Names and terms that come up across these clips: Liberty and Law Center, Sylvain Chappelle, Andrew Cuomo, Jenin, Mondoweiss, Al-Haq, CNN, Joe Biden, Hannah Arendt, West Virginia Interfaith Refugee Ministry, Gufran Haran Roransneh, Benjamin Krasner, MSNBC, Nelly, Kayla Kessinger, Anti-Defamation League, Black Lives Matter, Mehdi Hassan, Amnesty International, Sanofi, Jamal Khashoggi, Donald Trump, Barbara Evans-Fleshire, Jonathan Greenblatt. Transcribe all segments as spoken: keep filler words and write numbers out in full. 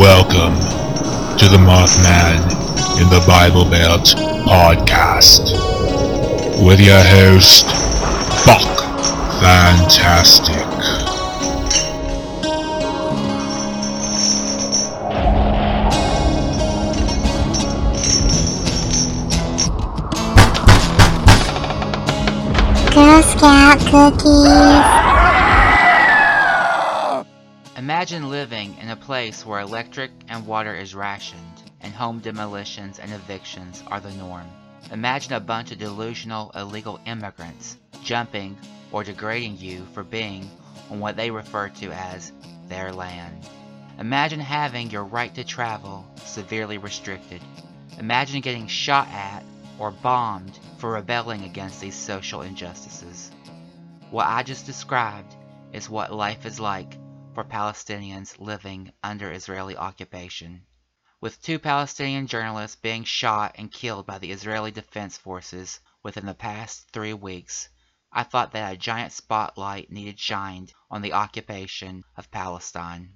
Welcome to the Mothman in the Bible Belt Podcast with your host, Buck Fantastic. Girl Scout cookies. Imagine living in a place where electric and water is rationed, and home demolitions and evictions are the norm. Imagine a bunch of delusional illegal immigrants jumping or degrading you for being on what they refer to as their land. Imagine having your right to travel severely restricted. Imagine getting shot at or bombed for rebelling against these social injustices. What I just described is what life is like for Palestinians living under Israeli occupation. With two Palestinian journalists being shot and killed by the Israeli Defense Forces within the past three weeks, I thought that a giant spotlight needed shined on the occupation of Palestine.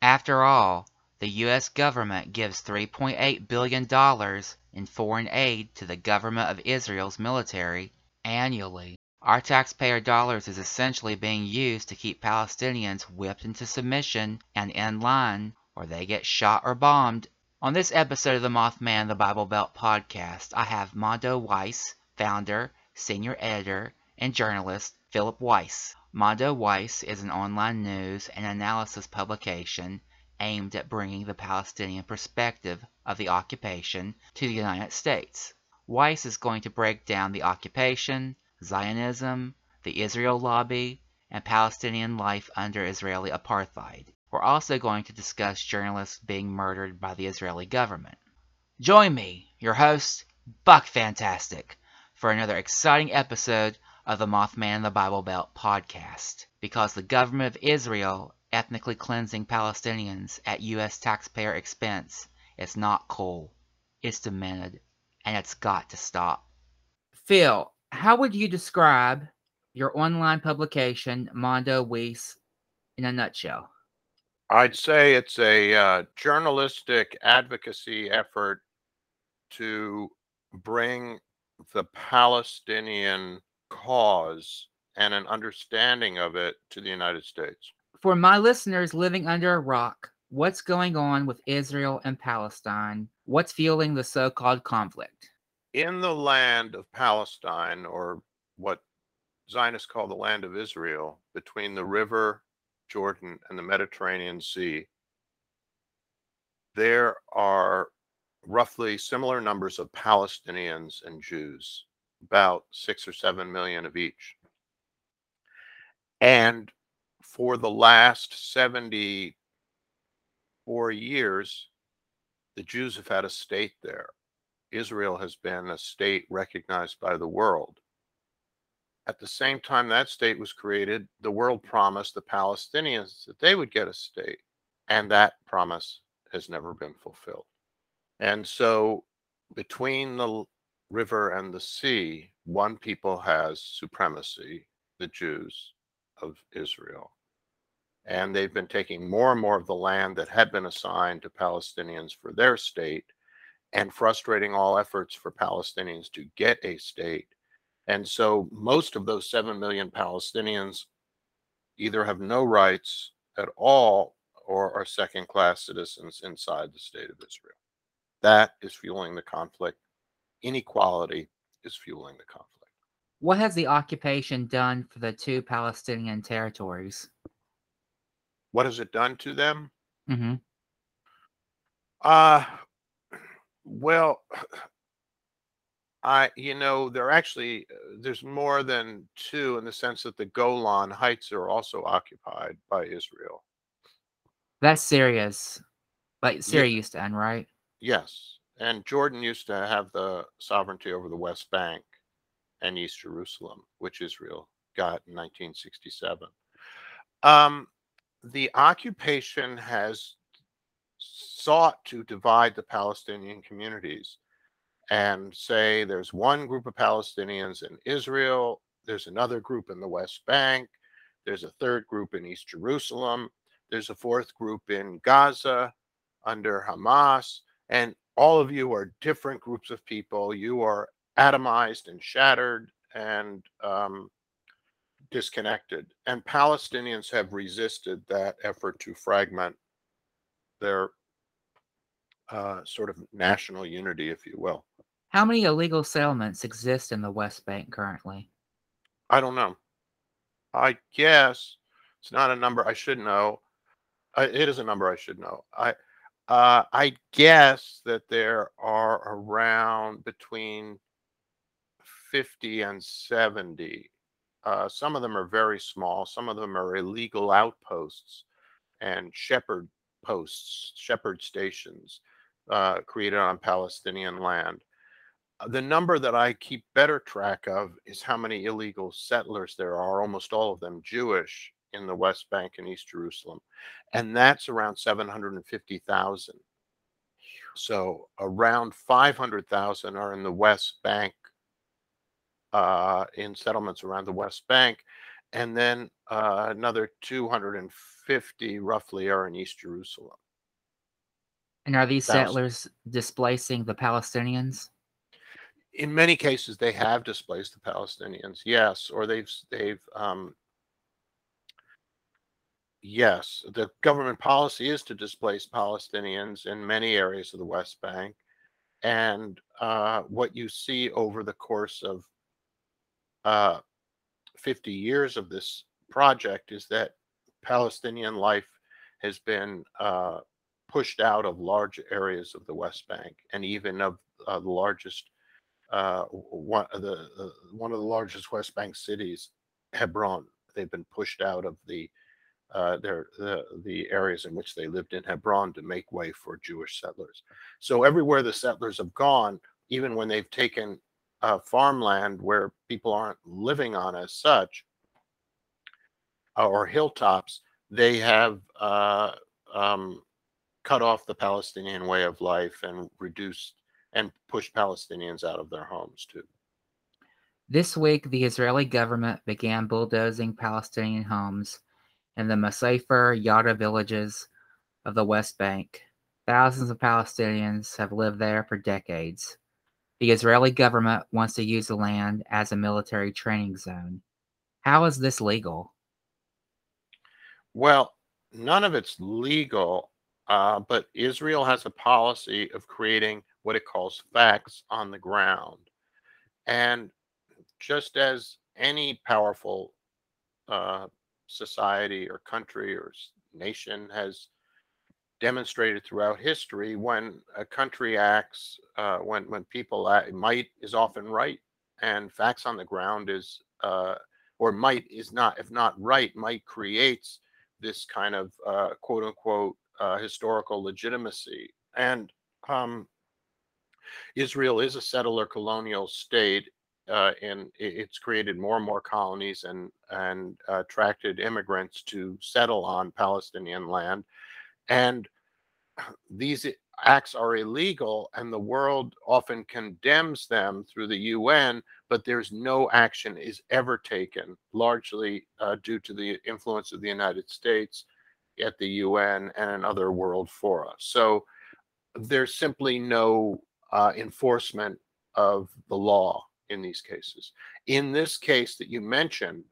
After all, the U S government gives three point eight billion dollars in foreign aid to the government of Israel's military annually. Our taxpayer dollars is essentially being used to keep Palestinians whipped into submission and in line, or they get shot or bombed. On this episode of the Mothman the Bible Belt Podcast, I have Mondoweiss, founder, senior editor, and journalist Philip Weiss. Mondoweiss is an online news and analysis publication aimed at bringing the Palestinian perspective of the occupation to the United States. Weiss is going to break down the occupation, Zionism, the Israel lobby, and Palestinian life under Israeli apartheid. We're also going to discuss journalists being murdered by the Israeli government. Join me, your host, Buck Fantastic, for another exciting episode of the Mothman in the Bible Belt Podcast, because the government of Israel ethnically cleansing Palestinians at U S taxpayer expense, it's not cool, it's demanded, and it's got to stop. Phil, how would you describe your online publication, Mondoweiss, in a nutshell? I'd say it's a uh, journalistic advocacy effort to bring the Palestinian cause and an understanding of it to the United States. For my listeners living under a rock, what's going on with Israel and Palestine? What's fueling the so-called conflict? In the land of Palestine, or what Zionists call the land of Israel, between the river Jordan and the Mediterranean Sea, there are roughly similar numbers of Palestinians and Jews, about six or seven million of each. And for the last seventy-four years, the Jews have had a state there. Israel has been a state recognized by the world. At the same time that state was created, the world promised the Palestinians that they would get a state, and that promise has never been fulfilled. And so between the river and the sea, one people has supremacy, the Jews of Israel. And they've been taking more and more of the land that had been assigned to Palestinians for their state and frustrating all efforts for Palestinians to get a state. And so most of those seven million Palestinians either have no rights at all or are second-class citizens inside the state of Israel. That is fueling the conflict. Inequality is fueling the conflict. What has the occupation done for the two Palestinian territories? What has it done to them? Mm-hmm. Uh, well, I, you know, there actually, there's more than two, in the sense that the Golan Heights are also occupied by Israel. That's Syria's, like Syria yeah. used to end, right? Yes. And Jordan used to have the sovereignty over the West Bank and East Jerusalem, which Israel got in nineteen sixty-seven. Um, The occupation has sought to divide the Palestinian communities and say there's one group of Palestinians in Israel, there's another group in the West Bank, there's a third group in East Jerusalem, there's a fourth group in Gaza, under Hamas, and all of you are different groups of people. You are atomized and shattered and um, disconnected. And Palestinians have resisted that effort to fragment their uh, sort of national unity, if you will. How many illegal settlements exist in the West Bank currently? I don't know. I guess it's not a number I should know. I, it is a number I should know. I uh, I guess that there are around between fifty and seventy. Uh, some of them are very small. Some of them are illegal outposts and shepherd posts, shepherd stations uh, created on Palestinian land. The number that I keep better track of is how many illegal settlers there are, almost all of them Jewish, in the West Bank and East Jerusalem. And that's around seven hundred fifty thousand. So around five hundred thousand are in the West Bank, uh, in settlements around the West Bank. And then uh, another two hundred fifty roughly are in East Jerusalem. And are these Thousand. settlers displacing the Palestinians? In many cases, they have displaced the Palestinians, yes, or they've, they've, um, yes, the government policy is to displace Palestinians in many areas of the West Bank. And uh, what you see over the course of uh, fifty years of this project is that Palestinian life has been uh, pushed out of large areas of the West Bank, and even of uh, the largest Uh, one of the uh, one of the largest West Bank cities, Hebron. They've been pushed out of the uh, their the the areas in which they lived in Hebron to make way for Jewish settlers. So everywhere the settlers have gone, even when they've taken uh, farmland where people aren't living on as such, uh, or hilltops, they have uh, um, cut off the Palestinian way of life and reduced and push Palestinians out of their homes too. This week, the Israeli government began bulldozing Palestinian homes in the Masafer Yatta villages of the West Bank. Thousands of Palestinians have lived there for decades. The Israeli government wants to use the land as a military training zone. How is this legal? Well, none of it's legal, uh, but Israel has a policy of creating what it calls facts on the ground. And just as any powerful uh, society or country or nation has demonstrated throughout history, when a country acts, uh, when, when people act, might is often right, and facts on the ground is, uh, or might is not, if not right, might creates this kind of uh, quote unquote uh, historical legitimacy. And um, Israel is a settler colonial state, uh, and it's created more and more colonies and and uh, attracted immigrants to settle on Palestinian land. And these acts are illegal, and the world often condemns them through the U N, but there's no action is ever taken, largely uh, due to the influence of the United States at the U N and in other world fora. So there's simply no Uh, enforcement of the law in these cases. In this case that you mentioned,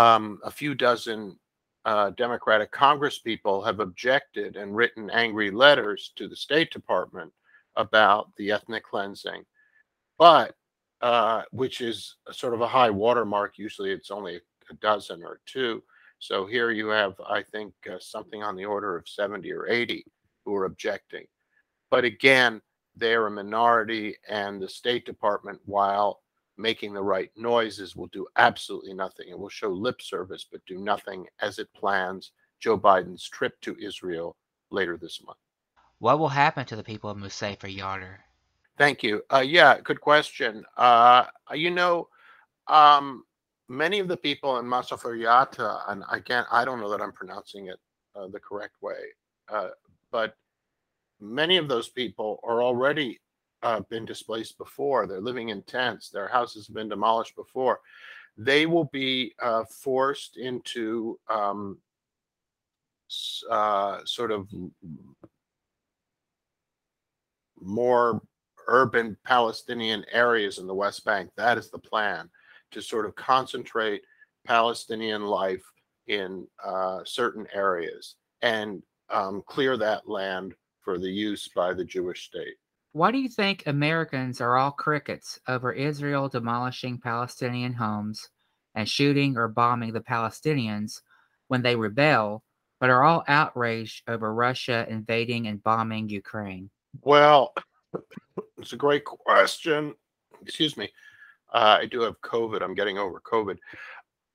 um, a few dozen uh, Democratic Congresspeople have objected and written angry letters to the State Department about the ethnic cleansing, but uh, which is a sort of a high watermark. Usually it's only a dozen or two. So here you have, I think, uh, something on the order of seventy or eighty who are objecting. But again, they're a minority, and the State Department, while making the right noises, will do absolutely nothing. It will show lip service, but do nothing as it plans Joe Biden's trip to Israel later this month. What will happen to the people of Masafer Yatta? Thank you. Uh, yeah, good question. Uh, you know, um, many of the people in Masafer Yatta, and again, I don't know that I'm pronouncing it uh, the correct way, uh, but many of those people are already uh, been displaced before. They're living in tents. Their houses have been demolished before. They will be uh, forced into um, uh, sort of more urban Palestinian areas in the West Bank. That is the plan, to sort of concentrate Palestinian life in uh, certain areas and um, clear that land for the use by the Jewish state. Why do you think Americans are all crickets over Israel demolishing Palestinian homes and shooting or bombing the Palestinians when they rebel, but are all outraged over Russia invading and bombing Ukraine? Well, it's a great question. Excuse me. Uh, I do have COVID. I'm getting over COVID.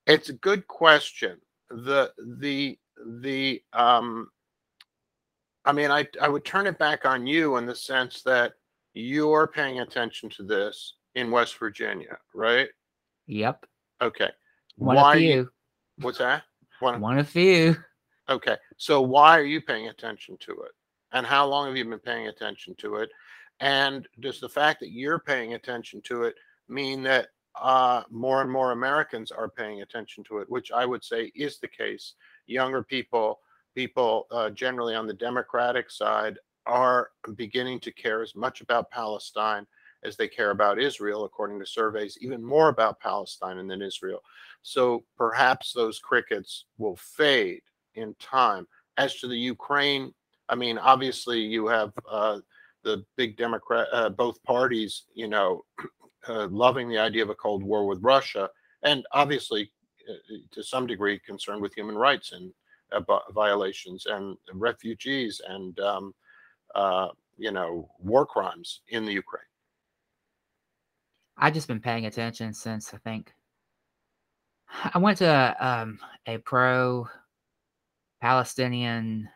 It's a good question. The, the, the, um, I mean, I, I would turn it back on you in the sense that you're paying attention to this in West Virginia, right? Yep. Okay. One why of you. What's that? One, One of you. Okay. So why are you paying attention to it? And how long have you been paying attention to it? And does the fact that you're paying attention to it mean that uh, more and more Americans are paying attention to it, which I would say is the case? Younger people, people uh, generally on the Democratic side, are beginning to care as much about Palestine as they care about Israel, according to surveys, even more about Palestine than Israel. So perhaps those crickets will fade in time. As to the Ukraine, I mean, obviously you have uh, the big Democrat, uh, both parties, you know, uh, loving the idea of a Cold War with Russia, and obviously uh, to some degree concerned with human rights and uh, violations and refugees and, um, uh, you know, war crimes in the Ukraine. I've just been paying attention since I think I went to um, a pro-Palestinian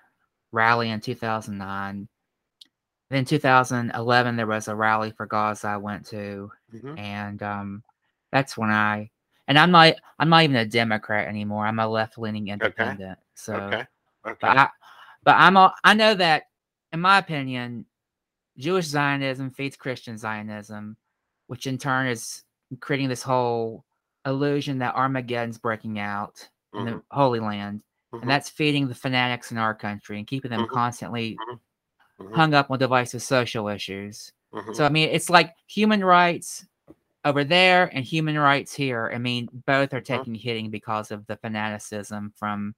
rally in two thousand nine. Then two thousand eleven, there was a rally for Gaza I went to, mm-hmm. and um, that's when I. And I'm not. I'm not even a Democrat anymore. I'm a left-leaning independent. Okay. So, okay. Okay. But, I, but I'm. All, I know that, in my opinion, Jewish Zionism feeds Christian Zionism, which in turn is creating this whole illusion that Armageddon's breaking out mm-hmm. in the Holy Land. And that's feeding the fanatics in our country and keeping them mm-hmm. constantly mm-hmm. hung up on divisive social issues. Mm-hmm. So, I mean, it's like human rights over there and human rights here. I mean, both are taking mm-hmm. hitting because of the fanaticism from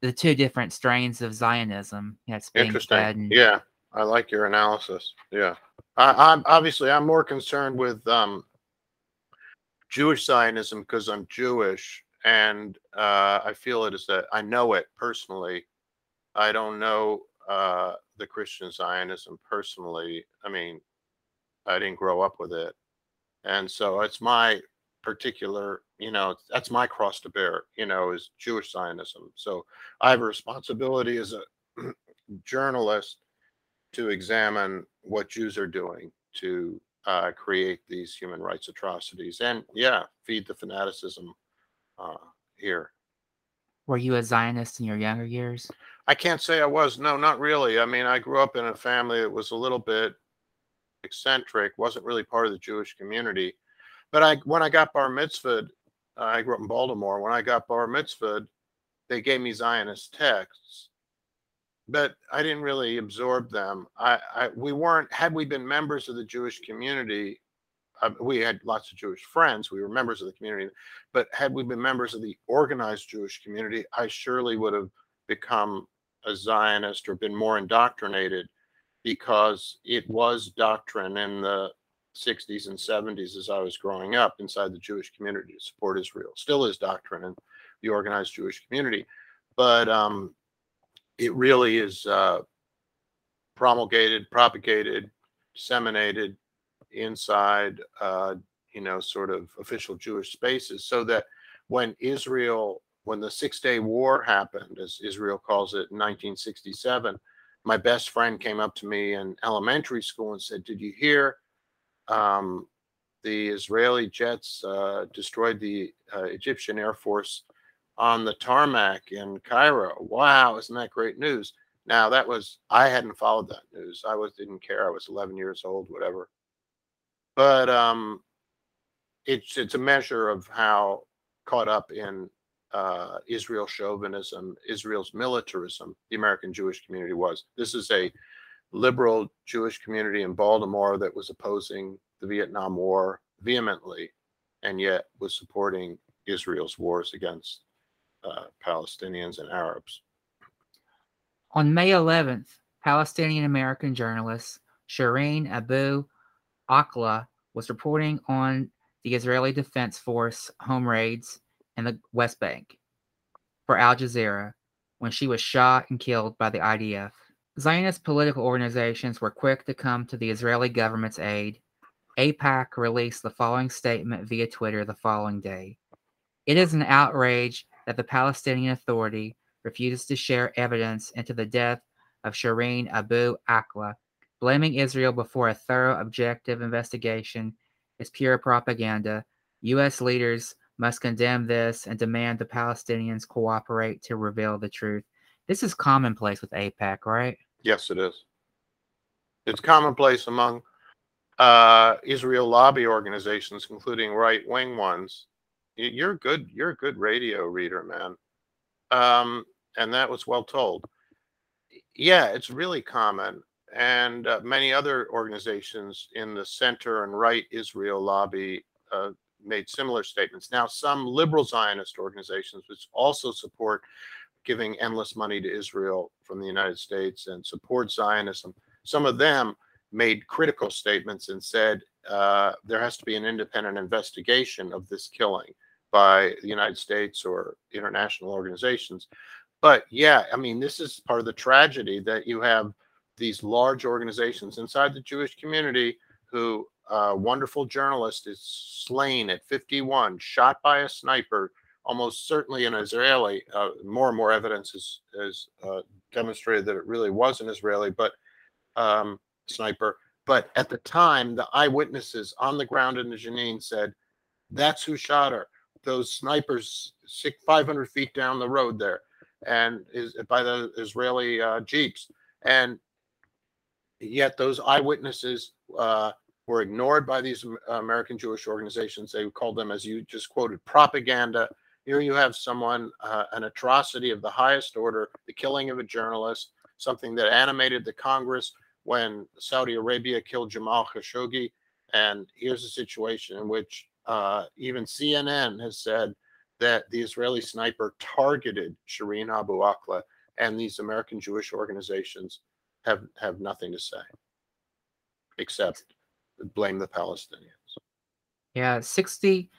the two different strains of Zionism. You know, it's being interesting. And, yeah, I like your analysis. Yeah. I, I'm obviously, I'm more concerned with um, Jewish Zionism because I'm Jewish. And uh, I feel it is that I know it personally. I don't know uh, the Christian Zionism personally. I mean, I didn't grow up with it. And so it's my particular, you know, that's my cross to bear, you know, is Jewish Zionism. So I have a responsibility as a journalist to examine what Jews are doing to uh, create these human rights atrocities and, yeah, feed the fanaticism. Uh, here. Were you a Zionist in your younger years? I can't say I was. No, not really. I mean, I grew up in a family that was a little bit eccentric, wasn't really part of the Jewish community. But I, when I got bar mitzvahed, uh, I grew up in Baltimore. When I got bar mitzvahed, they gave me Zionist texts, but I didn't really absorb them. I, I we weren't, had we been members of the Jewish community, Uh, we had lots of Jewish friends. We were members of the community, but had we been members of the organized Jewish community, I surely would have become a Zionist or been more indoctrinated, because it was doctrine in the sixties and seventies as I was growing up inside the Jewish community to support Israel. Still is doctrine in the organized Jewish community, but um, it really is uh, promulgated, propagated, disseminated inside uh you know sort of official Jewish spaces, so that when Israel when the Six-Day War happened, as Israel calls it, in nineteen sixty-seven, my best friend came up to me in elementary school and said, did you hear um the Israeli jets uh destroyed the uh, Egyptian Air Force on the tarmac in Cairo? Wow, isn't that great news? Now, that was, I hadn't followed that news. I was didn't care. I was eleven years old, whatever. But um, it's it's a measure of how caught up in uh, Israel chauvinism, Israel's militarism, the American Jewish community was. This is a liberal Jewish community in Baltimore that was opposing the Vietnam War vehemently, and yet was supporting Israel's wars against uh, Palestinians and Arabs. On May eleventh, Palestinian-American journalist Shireen Abu Akleh was reporting on the Israeli Defense Force home raids in the West Bank for Al Jazeera when she was shot and killed by the I D F. Zionist political organizations were quick to come to the Israeli government's aid. AIPAC released the following statement via Twitter the following day. It is an outrage that the Palestinian Authority refuses to share evidence into the death of Shireen Abu Akleh. Blaming Israel before a thorough, objective investigation is pure propaganda. U S leaders must condemn this and demand the Palestinians cooperate to reveal the truth. This is commonplace with AIPAC, right? Yes, it is. It's commonplace among uh, Israel lobby organizations, including right-wing ones. You're good. You're a good radio reader, man. Um, and that was well told. Yeah, it's really common. And uh, many other organizations in the center and right Israel lobby uh, made similar statements. Now, some liberal Zionist organizations, which also support giving endless money to Israel from the United States and support Zionism, some of them made critical statements and said uh, there has to be an independent investigation of this killing by the United States or international organizations. But yeah, I mean, this is part of the tragedy that you have these large organizations inside the Jewish community who a uh, wonderful journalist is slain at fifty-one, shot by a sniper, almost certainly an Israeli. Uh, more and more evidence is, is uh, demonstrated that it really was an Israeli but um, sniper. But at the time, the eyewitnesses on the ground in the Jenin said, that's who shot her. Those snipers six, five hundred feet down the road there, and is by the Israeli uh, Jeeps. And yet those eyewitnesses uh, were ignored by these American Jewish organizations. They called them, as you just quoted, propaganda. Here you have someone, uh, an atrocity of the highest order, the killing of a journalist, something that animated the Congress when Saudi Arabia killed Jamal Khashoggi. And here's a situation in which uh, even C N N has said that the Israeli sniper targeted Shireen Abu Akleh, and these American Jewish organizations Have, have nothing to say except blame the Palestinians. Yeah, sixty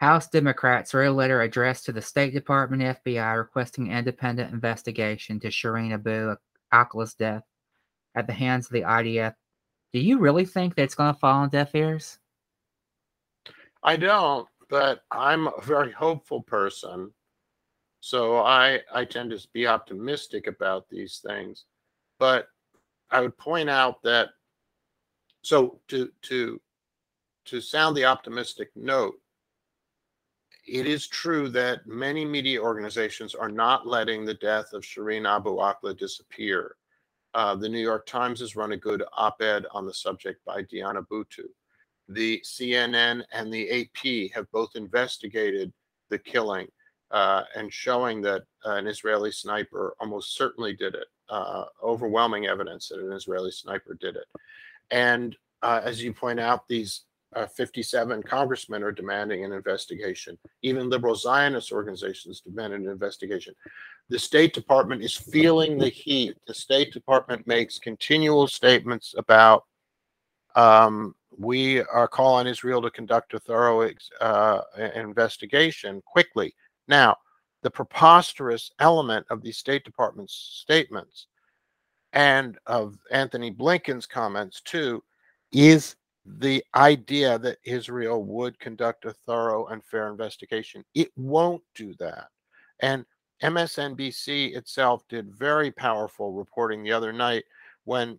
House Democrats wrote a letter addressed to the State Department and F B I requesting an independent investigation to Shireen Abu Akleh's death at the hands of the I D F. Do you really think that it's going to fall on deaf ears? I don't, but I'm a very hopeful person, so I, I tend to be optimistic about these things. But I would point out that, so to to to sound the optimistic note, it is true that many media organizations are not letting the death of Shireen Abu Akleh disappear. Uh, the New York Times has run a good op-ed on the subject by Diana Butu. The C N N and the A P have both investigated the killing uh, and showing that an Israeli sniper almost certainly did it. Uh, overwhelming evidence that an Israeli sniper did it. And uh, as you point out, these uh, fifty-seven congressmen are demanding an investigation. Even liberal Zionist organizations demand an investigation. The State Department is feeling the heat. The State Department makes continual statements about um, we are calling on Israel to conduct a thorough ex- uh, investigation quickly. Now, the preposterous element of the State Department's statements and of Anthony Blinken's comments, too, is the idea that Israel would conduct a thorough and fair investigation. It won't do that. And M S N B C itself did very powerful reporting the other night when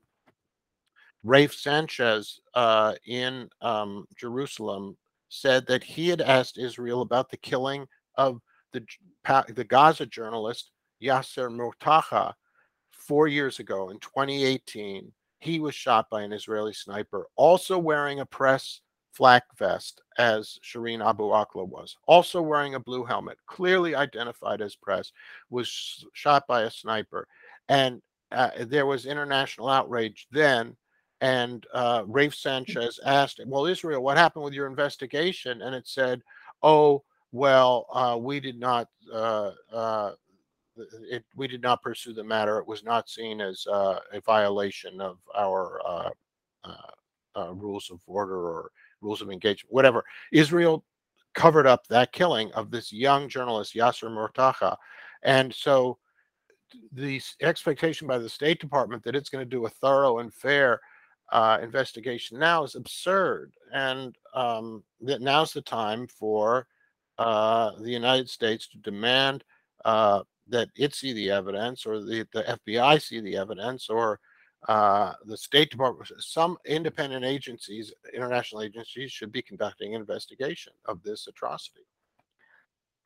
Rafe Sanchez uh, in um, Jerusalem said that he had asked Israel about the killing of The, the Gaza journalist Yasser Murtaja four years ago in twenty eighteen. He was shot by an Israeli sniper, also wearing a press flak vest, as Shireen Abu Akleh was, also wearing a blue helmet, clearly identified as press, was sh shot by a sniper. And uh, there was international outrage then. And uh, Rafe Sanchez asked, well, Israel, what happened with your investigation? And it said, oh, well, uh, we did not uh, uh, it, we did not pursue the matter. It was not seen as uh, a violation of our uh, uh, uh, rules of order or rules of engagement, whatever. Israel covered up that killing of this young journalist, Yasser Murtaja. And so the expectation by the State Department that it's going to do a thorough and fair uh, investigation now is absurd. And um, that now's the time for uh, the United States to demand uh, that it see the evidence, or the, the F B I see the evidence, or Uh, the State Department, some independent agencies, international agencies, should be conducting an investigation of this atrocity.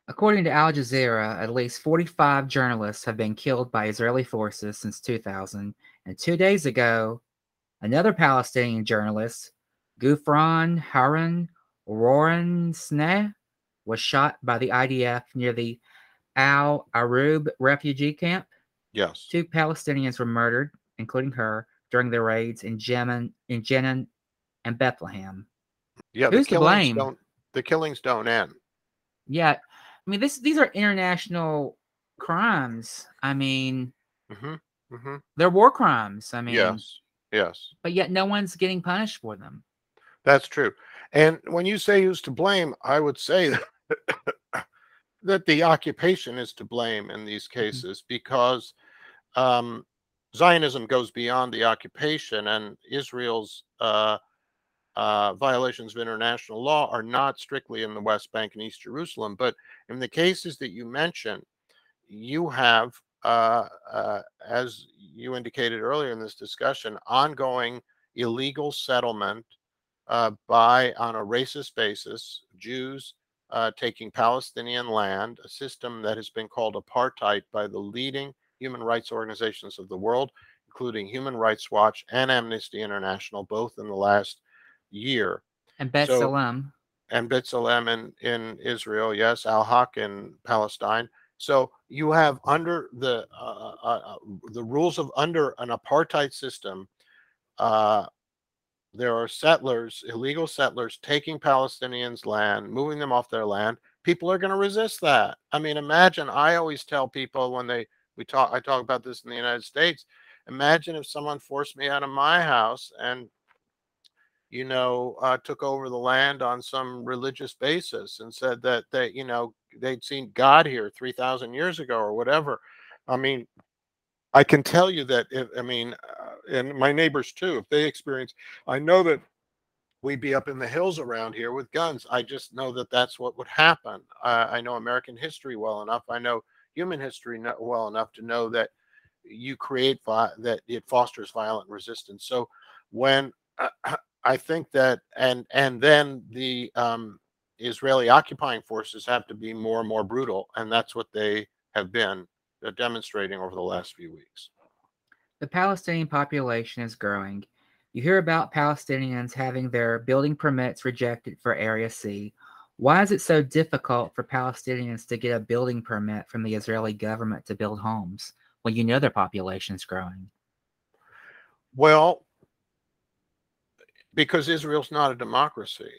According to Al Jazeera, at least forty-five journalists have been killed by Israeli forces since two thousand. And two days ago, another Palestinian journalist, Gufran Haran Roransneh, was shot by the I D F near the Al Arub refugee camp. Yes. Two Palestinians were murdered, including her, during the raids in Jenin, in Jenin and Bethlehem. Yeah, who's the killings to blame? Don't, the killings don't end. Yeah, I mean, this these are international crimes. I mean, mm-hmm, mm-hmm. they're war crimes. I mean, yes, yes. But yet, no one's getting punished for them. That's true. And when you say who's to blame, I would say that, that the occupation is to blame in these cases, mm-hmm. because Um, Zionism goes beyond the occupation, and Israel's uh, uh, violations of international law are not strictly in the West Bank and East Jerusalem. But in the cases that you mentioned, you have, uh, uh, as you indicated earlier in this discussion, ongoing illegal settlement uh, by, on a racist basis, Jews uh, taking Palestinian land, a system that has been called apartheid by the leading human rights organizations of the world, including Human Rights Watch and Amnesty International, both in the last year. And B'Tselem. So, and B'Tselem in, in Israel, yes, Al-Haq in Palestine. So you have, under the uh, uh, the rules of under an apartheid system, uh, there are settlers, illegal settlers, taking Palestinians' land, moving them off their land. People are going to resist that. I mean, imagine, I always tell people when they, We talk, I talk about this in the United States. Imagine if someone forced me out of my house and, you know, uh, took over the land on some religious basis and said that they, you know, they'd seen God here three thousand years ago or whatever. I mean, I can tell you that, if, I mean, uh, and my neighbors too, if they experience, I know that we'd be up in the hills around here with guns. I just know that that's what would happen. Uh, I know American history well enough. I know human history well enough to know that you create that it fosters violent resistance. So when uh, I think that, and and then the um, Israeli occupying forces have to be more and more brutal, and that's what they have been demonstrating over the last few weeks. The Palestinian population is growing. You hear about Palestinians having their building permits rejected for Area C. Why is it so difficult for Palestinians to get a building permit from the Israeli government to build homes when you know their population is growing? Well, because Israel's not a democracy.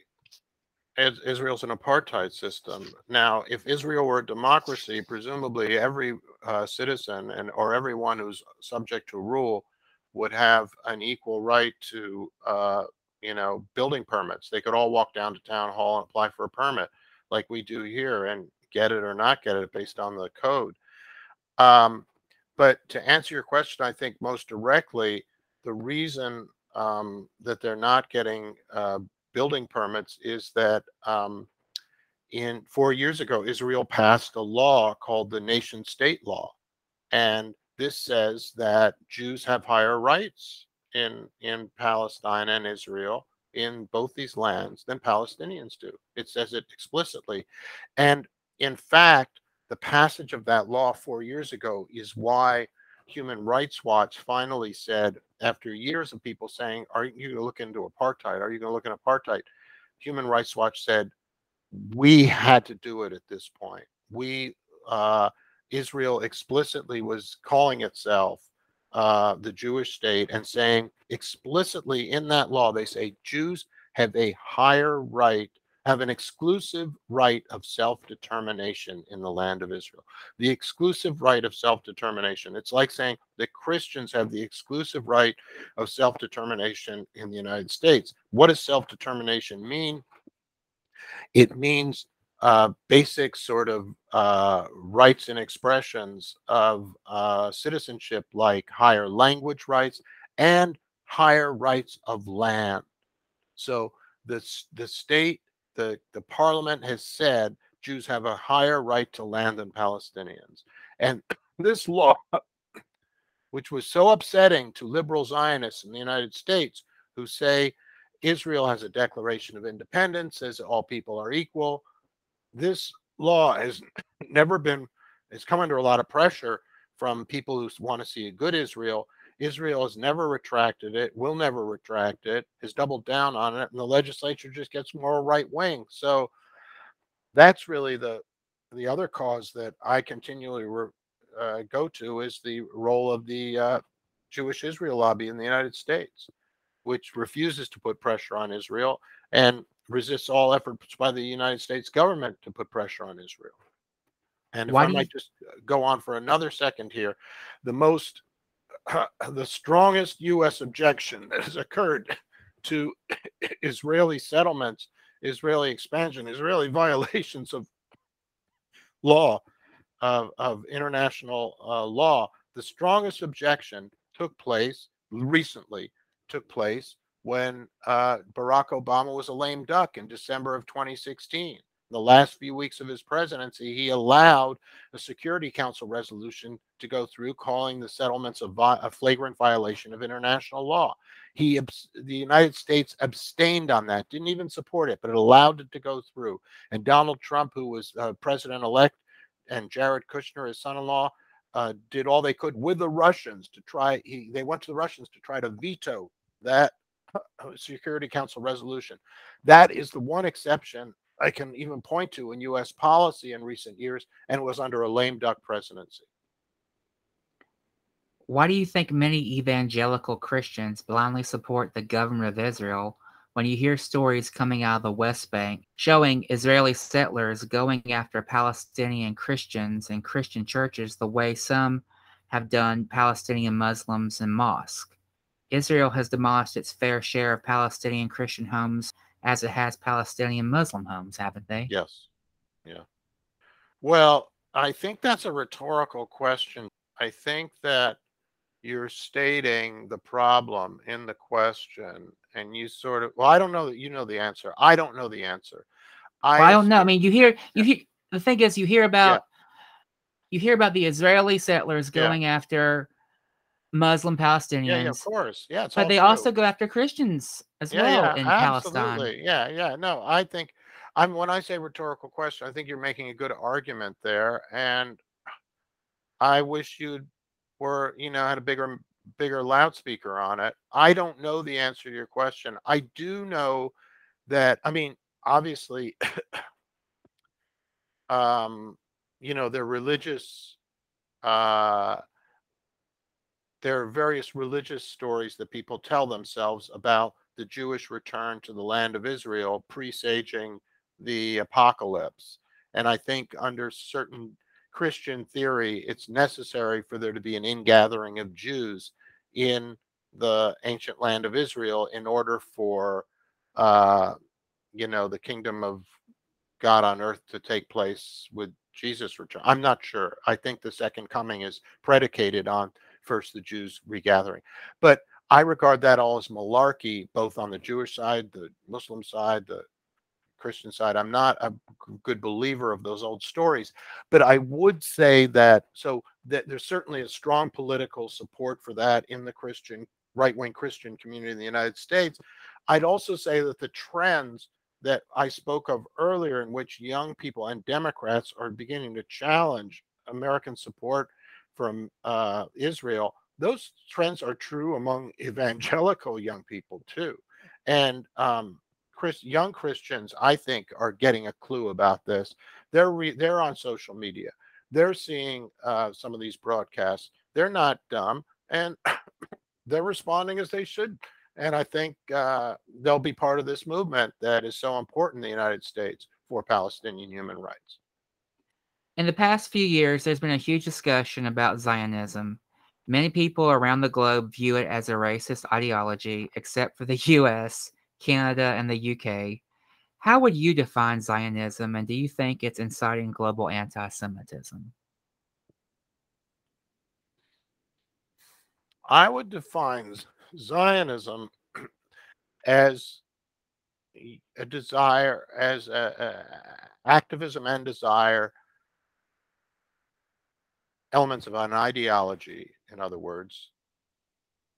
Israel's an apartheid system. Now, if Israel were a democracy, presumably every uh, citizen and or everyone who's subject to rule would have an equal right to uh you know, building permits. They could all walk down to town hall and apply for a permit like we do here and get it or not get it based on the code. Um, but to answer your question, I think most directly, the reason um, that they're not getting uh, building permits is that um, in four years ago, Israel passed a law called the nation state law. And this says that Jews have higher rights in in Palestine and Israel, in both these lands, than Palestinians do. It says it explicitly. And in fact, the passage of that law four years ago is why Human Rights Watch finally said, after years of people saying, are you going to look into apartheid? Are you going to look into apartheid? Human Rights Watch said, we had to do it at this point. We, uh, Israel explicitly was calling itself uh, the Jewish state and saying explicitly in that law, they say Jews have a higher right, have an exclusive right of self-determination in the land of Israel. The exclusive right of self-determination. It's like saying that Christians have the exclusive right of self-determination in the United States. What does self-determination mean? It means uh, basic sort of uh, rights and expressions of uh, citizenship, like higher language rights and higher rights of land. So the, the state, the, the parliament has said Jews have a higher right to land than Palestinians. And this law, which was so upsetting to liberal Zionists in the United States who say Israel has a declaration of independence, says all people are equal. This law has never been, it's come under a lot of pressure from people who want to see a good Israel. Israel has never retracted it, will never retract it, has doubled down on it, and the legislature just gets more right wing. So that's really the the other cause that I continually re, uh, go to is the role of the uh, Jewish Israel lobby in the United States, which refuses to put pressure on Israel and resists all efforts by the United States government to put pressure on Israel. And if Why I might you... just go on for another second here, the most, uh, the strongest U S objection that has occurred to Israeli settlements, Israeli expansion, Israeli violations of law, of, of international uh, law, the strongest objection took place recently. Took place when uh, Barack Obama was a lame duck in December of twenty sixteen. The last few weeks of his presidency, he allowed a Security Council resolution to go through calling the settlements a, vi- a flagrant violation of international law. He, abs- the United States abstained on that, didn't even support it, but it allowed it to go through. And Donald Trump, who was uh, president-elect, and Jared Kushner, his son-in-law, uh, did all they could with the Russians to try, he, they went to the Russians to try to veto that Security Council resolution. That is the one exception I can even point to in U S policy in recent years, and it was under a lame duck presidency. Why do you think many evangelical Christians blindly support the government of Israel when you hear stories coming out of the West Bank showing Israeli settlers going after Palestinian Christians and Christian churches the way some have done Palestinian Muslims in mosques? Israel has demolished its fair share of Palestinian Christian homes as it has Palestinian Muslim homes, haven't they? Yes. Yeah. Well, I think that's a rhetorical question. I think that you're stating the problem in the question, and you sort of, well, I don't know that you know the answer. I don't know the answer. I, well, I don't know. I mean, you hear, you hear, the thing is you hear about, yeah. you hear about the Israeli settlers going yeah. after Muslim Palestinians, yeah, yeah, of course, yeah, it's but they true. Also go after Christians as yeah, well yeah, in absolutely. Palestine. Yeah, yeah, no, I think, I'm when I say rhetorical question, I think you're making a good argument there, and I wish you were, you know, had a bigger, bigger loudspeaker on it. I don't know the answer to your question. I do know that, I mean, obviously, um, you know, they're religious. Uh, There are various religious stories that people tell themselves about the Jewish return to the land of Israel, presaging the apocalypse. And I think under certain Christian theory, it's necessary for there to be an ingathering of Jews in the ancient land of Israel in order for, uh, you know, the kingdom of God on earth to take place with Jesus' return. I'm not sure. I think the second coming is predicated on first the Jews regathering. But I regard that all as malarkey, both on the Jewish side, the Muslim side, the Christian side. I'm not a good believer of those old stories. But I would say that, so that there's certainly a strong political support for that in the Christian, right-wing Christian community in the United States. I'd also say that the trends that I spoke of earlier, in which young people and Democrats are beginning to challenge American support from uh, Israel, those trends are true among evangelical young people too. And um, Chris, young Christians, I think, are getting a clue about this. They're re, they're on social media. They're seeing uh, some of these broadcasts. They're not dumb, and they're responding as they should. And I think uh, they'll be part of this movement that is so important in the United States for Palestinian human rights. In the past few years, there's been a huge discussion about Zionism. Many people around the globe view it as a racist ideology, except for the U S, Canada, and the U K. How would you define Zionism, and do you think it's inciting global anti-Semitism? I would define Zionism as a desire, as a, a activism and desire, elements of an ideology, in other words,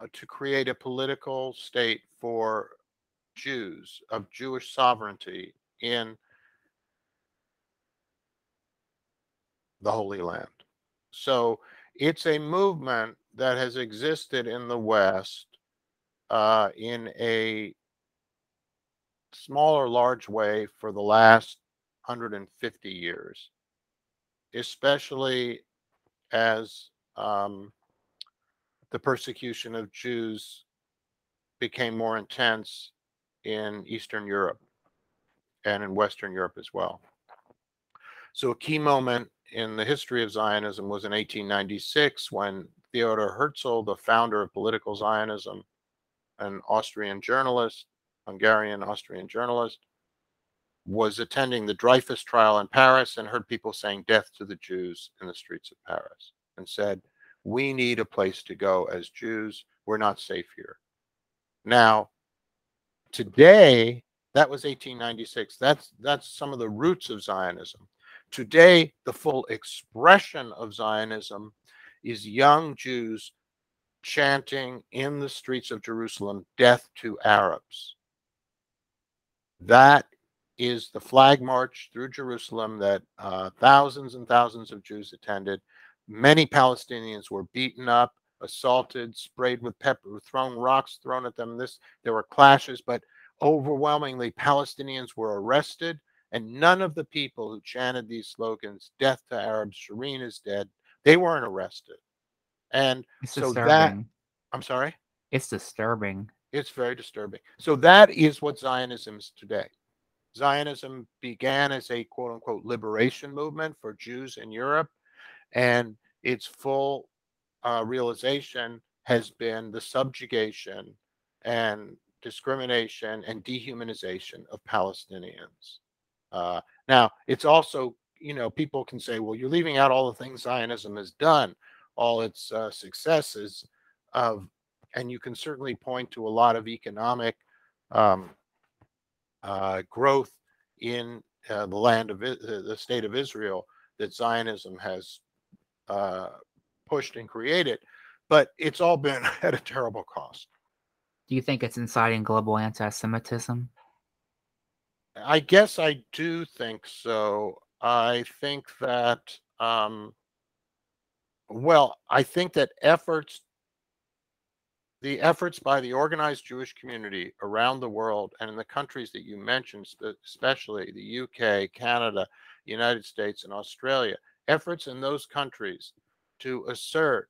uh, to create a political state for Jews, of Jewish sovereignty in the Holy Land. So it's a movement that has existed in the West uh, in a small or large way for the last one hundred fifty years, especially as um, the persecution of Jews became more intense in Eastern Europe and in Western Europe as well. So a key moment in the history of Zionism was in eighteen ninety-six, when Theodor Herzl, the founder of political Zionism, an Austrian journalist, Hungarian Austrian journalist, was attending the Dreyfus trial in Paris and heard people saying death to the Jews in the streets of Paris, and said, we need a place to go as Jews. We're not safe here. Now, today, that was eighteen ninety-six. That's, that's some of the roots of Zionism. Today, the full expression of Zionism is young Jews chanting in the streets of Jerusalem, death to Arabs. That is the flag march through Jerusalem that uh, thousands and thousands of Jews attended. Many Palestinians were beaten up, assaulted, sprayed with pepper, thrown rocks thrown at them. This, there were clashes, but overwhelmingly Palestinians were arrested, and none of the people who chanted these slogans, death to Arabs, Shireen is dead, they weren't arrested. And it's so disturbing. That, I'm sorry? It's disturbing. It's very disturbing. So that is what Zionism is today. Zionism began as a quote unquote liberation movement for Jews in Europe, and its full uh, realization has been the subjugation and discrimination and dehumanization of Palestinians. Uh, now, it's also, you know, people can say, well, you're leaving out all the things Zionism has done, all its uh, successes, of, and you can certainly point to a lot of economic um, uh, growth in uh, the land of uh, the state of Israel that Zionism has uh, pushed and created, but it's all been at a terrible cost. Do you think it's inciting global anti-Semitism? I guess I do think so. I think that, um, well, I think that efforts, the efforts by the organized Jewish community around the world and in the countries that you mentioned, especially the U K, Canada, United States, and Australia, efforts in those countries to assert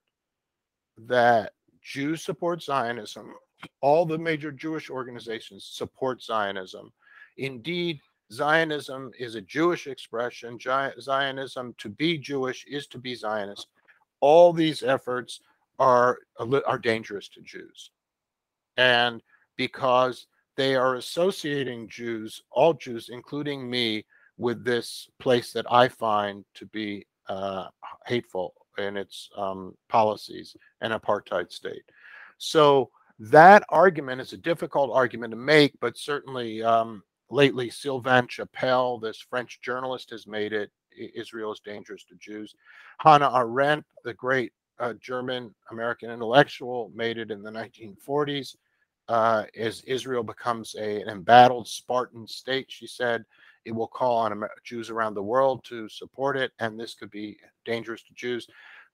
that Jews support Zionism, all the major Jewish organizations support Zionism. Indeed, Zionism is a Jewish expression. Zionism, to be Jewish is to be Zionist. All these efforts are, are dangerous to Jews. And because they are associating Jews, all Jews, including me, with this place that I find to be uh, hateful in its um, policies, an apartheid state. So that argument is a difficult argument to make, but certainly um, lately, Sylvain Chappelle, this French journalist, has made it. Israel is dangerous to Jews. Hannah Arendt, the great uh, German-American intellectual, made it in the nineteen forties. Uh, as Israel becomes a, an embattled Spartan state, she said, it will call on Amer- Jews around the world to support it, and this could be dangerous to Jews.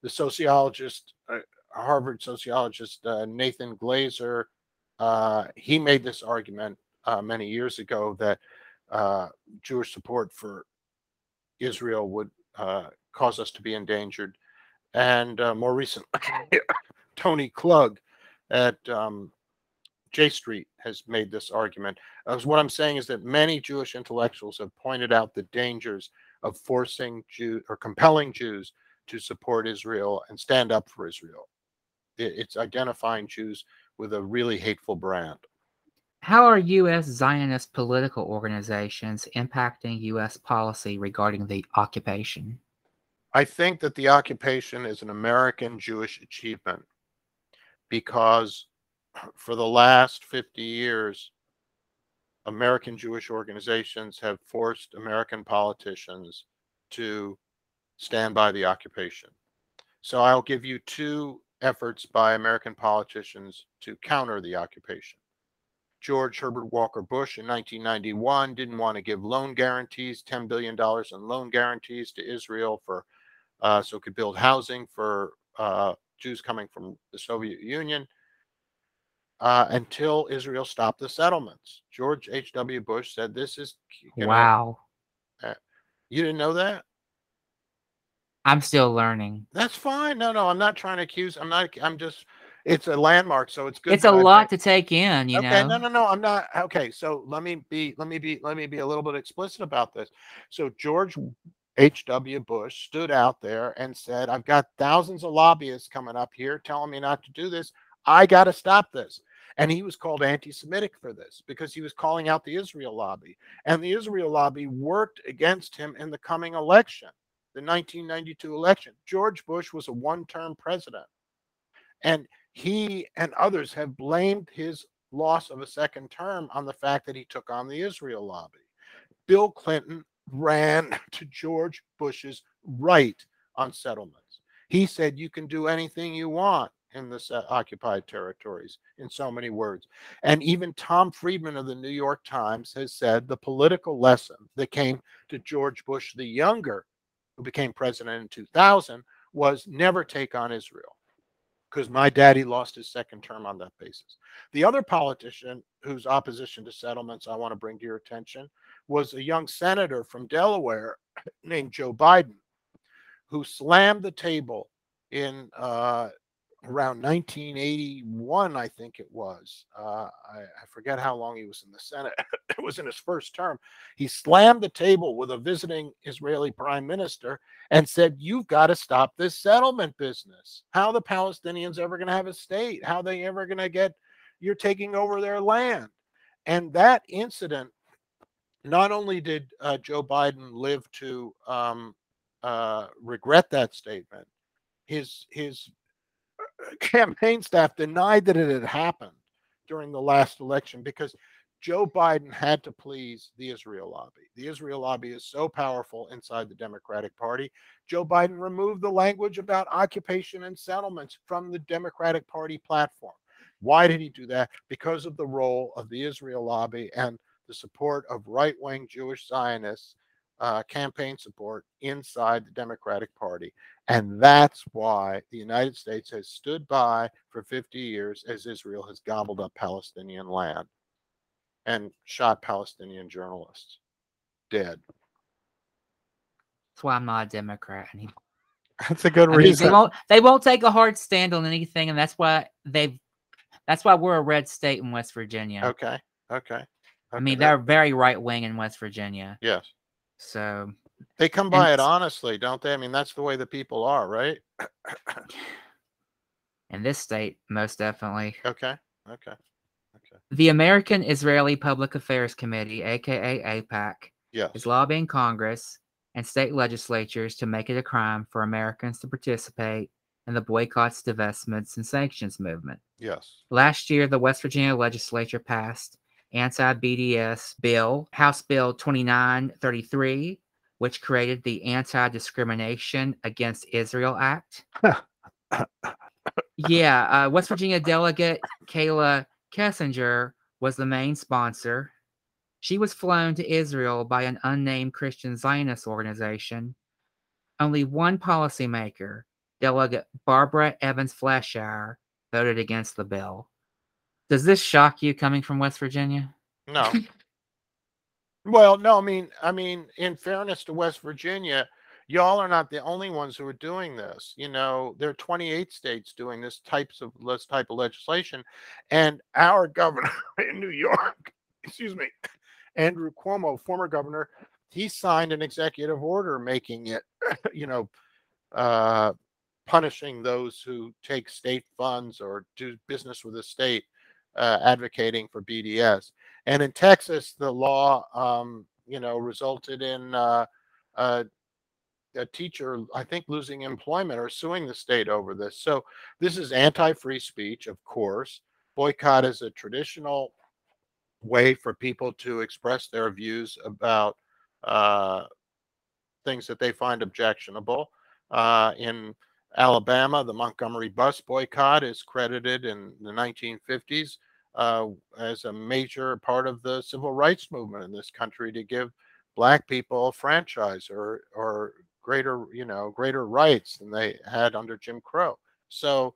The sociologist, uh, Harvard sociologist uh, Nathan Glaser, uh, he made this argument. uh, many years ago that uh, Jewish support for Israel would uh, cause us to be endangered. And uh, more recently, Tony Klug at um, J Street has made this argument. As what I'm saying is that many Jewish intellectuals have pointed out the dangers of forcing Jew or compelling Jews to support Israel and stand up for Israel. It's identifying Jews with a really hateful brand. How are U S Zionist political organizations impacting U S policy regarding the occupation? I think that the occupation is an American Jewish achievement because for the last fifty years, American Jewish organizations have forced American politicians to stand by the occupation. So I'll give you two efforts by American politicians to counter the occupation. George Herbert Walker Bush in nineteen ninety-one didn't want to give loan guarantees, ten billion dollars in loan guarantees to Israel for uh, so it could build housing for uh, Jews coming from the Soviet Union uh, until Israel stopped the settlements. George H W Bush said this is... You know, wow. Uh, you didn't know that? I'm still learning. That's fine. No, no, I'm not trying to accuse. I'm not, I'm just, it's a landmark. So it's good. It's a lot to take in, you know? Okay, no, no, no, I'm not. Okay. So let me be, let me be, let me be a little bit explicit about this. So George H W Bush stood out there and said, I've got thousands of lobbyists coming up here telling me not to do this. I got to stop this. And he was called anti-Semitic for this because he was calling out the Israel lobby, and the Israel lobby worked against him in the coming election. The nineteen ninety-two election. George Bush was a one-term president, and he and others have blamed his loss of a second term on the fact that he took on the Israel lobby. Bill Clinton ran to George Bush's right on settlements. He said, you can do anything you want in the uh, occupied territories, in so many words. And even Tom Friedman of the New York Times has said the political lesson that came to George Bush the younger, who became president in two thousand, was never take on Israel, because my daddy lost his second term on that basis. The other politician whose opposition to settlements I want to bring to your attention was a young senator from Delaware named Joe Biden, who slammed the table in uh, around nineteen eighty-one, I think it was. Uh, I, I forget how long he was in the Senate. It was in his first term. He slammed the table with a visiting Israeli prime minister and said, you've got to stop this settlement business. How are the Palestinians ever going to have a state? How are they ever going to get, you're taking over their land? And that incident, not only did uh, Joe Biden live to um, uh, regret that statement, his his campaign staff denied that it had happened during the last election because Joe Biden had to please the Israel lobby. The Israel lobby is so powerful inside the Democratic Party. Joe Biden removed the language about occupation and settlements from the Democratic Party platform. Why did he do that? Because of the role of the Israel lobby and the support of right-wing Jewish Zionists, uh, campaign support inside the Democratic Party. And that's why the United States has stood by for fifty years as Israel has gobbled up Palestinian land and shot Palestinian journalists dead. That's why I'm not a Democrat anymore. That's a good I reason. Mean, they, won't, they won't take a hard stand on anything, and that's why they've. That's why we're a red state in West Virginia. Okay, okay. okay. I mean, they're very right-wing in West Virginia. Yes. So... They come by and, it honestly, don't they? I mean, that's the way the people are, right? In this state, most definitely. Okay, okay, okay. The American Israeli Public Affairs Committee, a k a. AIPAC, yes. is lobbying Congress and state legislatures to make it a crime for Americans to participate in the boycotts, divestments, and sanctions movement. Yes. Last year, the West Virginia legislature passed anti-B D S bill, House Bill twenty-nine thirty-three, which created the Anti-Discrimination Against Israel Act. yeah, uh, West Virginia delegate Kayla Kessinger was the main sponsor. She was flown to Israel by an unnamed Christian Zionist organization. Only one policymaker, Delegate Barbara Evans-Fleshire, voted against the bill. Does this shock you coming from West Virginia? No. Well, no, I mean, I mean, in fairness to West Virginia, y'all are not the only ones who are doing this. You know, there are twenty-eight states doing this types of this type of legislation, and our governor in New York, excuse me, Andrew Cuomo, former governor, he signed an executive order making it, you know, uh, punishing those who take state funds or do business with the state, uh, advocating for B D S. And in Texas, the law, um, you know, resulted in uh, uh, a teacher, I think, losing employment or suing the state over this. So this is anti-free speech, of course. Boycott is a traditional way for people to express their views about uh, things that they find objectionable. Uh, in Alabama, the Montgomery bus boycott is credited in the nineteen fifties uh, as a major part of the civil rights movement in this country to give Black people a franchise or, or greater, you know, greater rights than they had under Jim Crow. So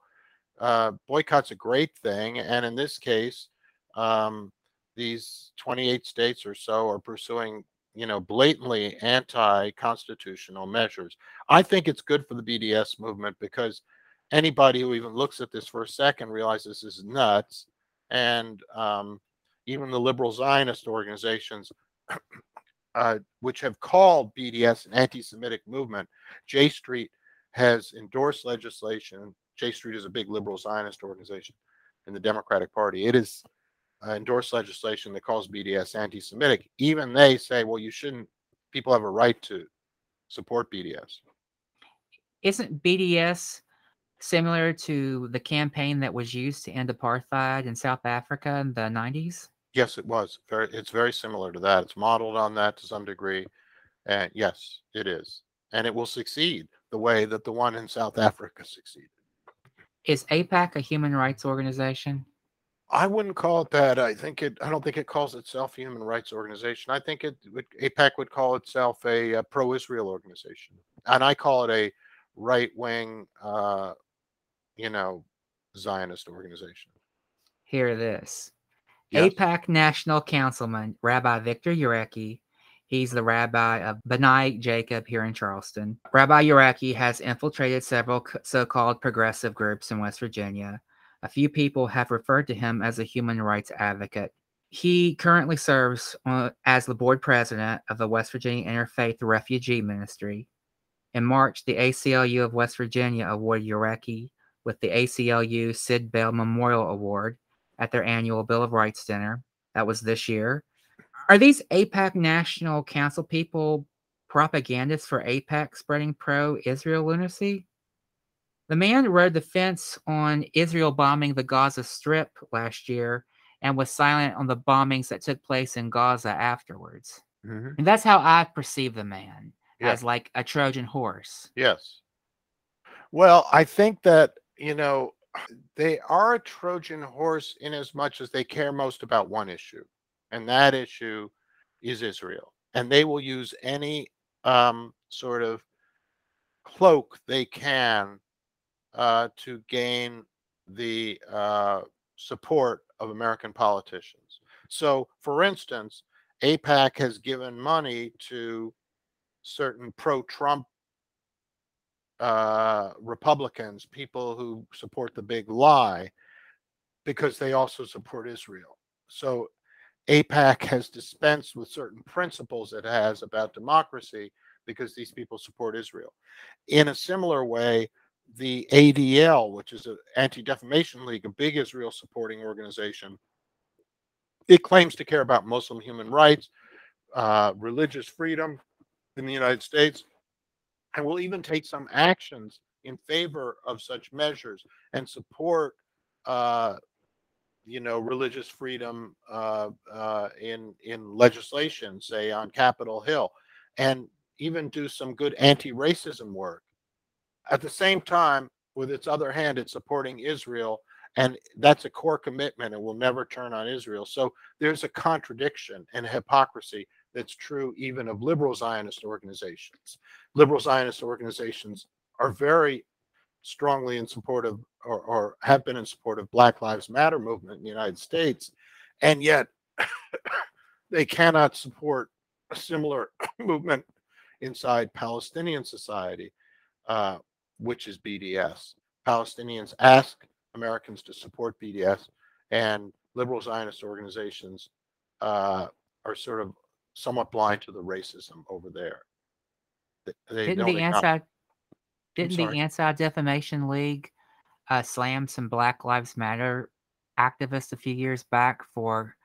uh, boycott's a great thing. And in this case, um, these twenty-eight states or so are pursuing, you know, blatantly anti-constitutional measures. I think it's good for the B D S movement because anybody who even looks at this for a second realizes this is nuts. And um, even the liberal Zionist organizations, uh, which have called B D S an anti-Semitic movement, J Street has endorsed legislation. J Street is a big liberal Zionist organization in the Democratic Party. It is Uh, endorse legislation that calls B D S anti-Semitic. Even they say, well, you shouldn't, people have a right to support B D S. Isn't B D S similar to the campaign that was used to end apartheid in South Africa in the nineties? Yes, it was. Very, it's very similar to that. It's modeled on that to some degree. And yes, it is. And it will succeed the way that the one in South Africa succeeded. Is AIPAC a human rights organization? I wouldn't call it that. I think it. I don't think it calls itself a human rights organization. I think it would, AIPAC would call itself a, a pro-Israel organization, and I call it a right-wing, uh, you know, Zionist organization. Hear this, yes. AIPAC National Councilman Rabbi Victor Urecki. He's the rabbi of B'nai Jacob here in Charleston. Rabbi Urecki has infiltrated several so-called progressive groups in West Virginia. A few people have referred to him as a human rights advocate. He currently serves on, as the board president of the West Virginia Interfaith Refugee Ministry. In March, the A C L U of West Virginia awarded Urecki with the A C L U Sid Bell Memorial Award at their annual Bill of Rights dinner. That was this year. Are these AIPAC National Council people propagandists for AIPAC spreading pro-Israel lunacy? The man rode the fence on Israel bombing the Gaza Strip last year and was silent on the bombings that took place in Gaza afterwards. Mm-hmm. And that's how I perceive the man, yeah, as like a Trojan horse. Yes. Well, I think that, you know, they are a Trojan horse in as much as they care most about one issue. And that issue is Israel. And they will use any um, sort of cloak they can Uh, to gain the uh, support of American politicians. So, for instance, AIPAC has given money to certain pro-Trump uh, Republicans, people who support the big lie, because they also support Israel. So AIPAC has dispensed with certain principles it has about democracy because these people support Israel. In a similar way, the A D L, which is an Anti-Defamation League, a big Israel-supporting organization, it claims to care about Muslim human rights, uh, religious freedom in the United States, and will even take some actions in favor of such measures and support, uh, you know, religious freedom uh, uh, in in legislation, say on Capitol Hill, and even do some good anti-racism work. At the same time, with its other hand, it's supporting Israel, and that's a core commitment. It will never turn on Israel. So there's a contradiction and hypocrisy that's true even of liberal Zionist organizations. Liberal Zionist organizations are very strongly in support of, or, or have been in support of, Black Lives Matter movement in the United States, and yet they cannot support a similar movement inside Palestinian society, uh, which is B D S. Palestinians ask Americans to support B D S, and liberal Zionist organizations uh, are sort of somewhat blind to the racism over there. They didn't the anti didn't the Anti-Defamation League uh, slam some Black Lives Matter activists a few years back for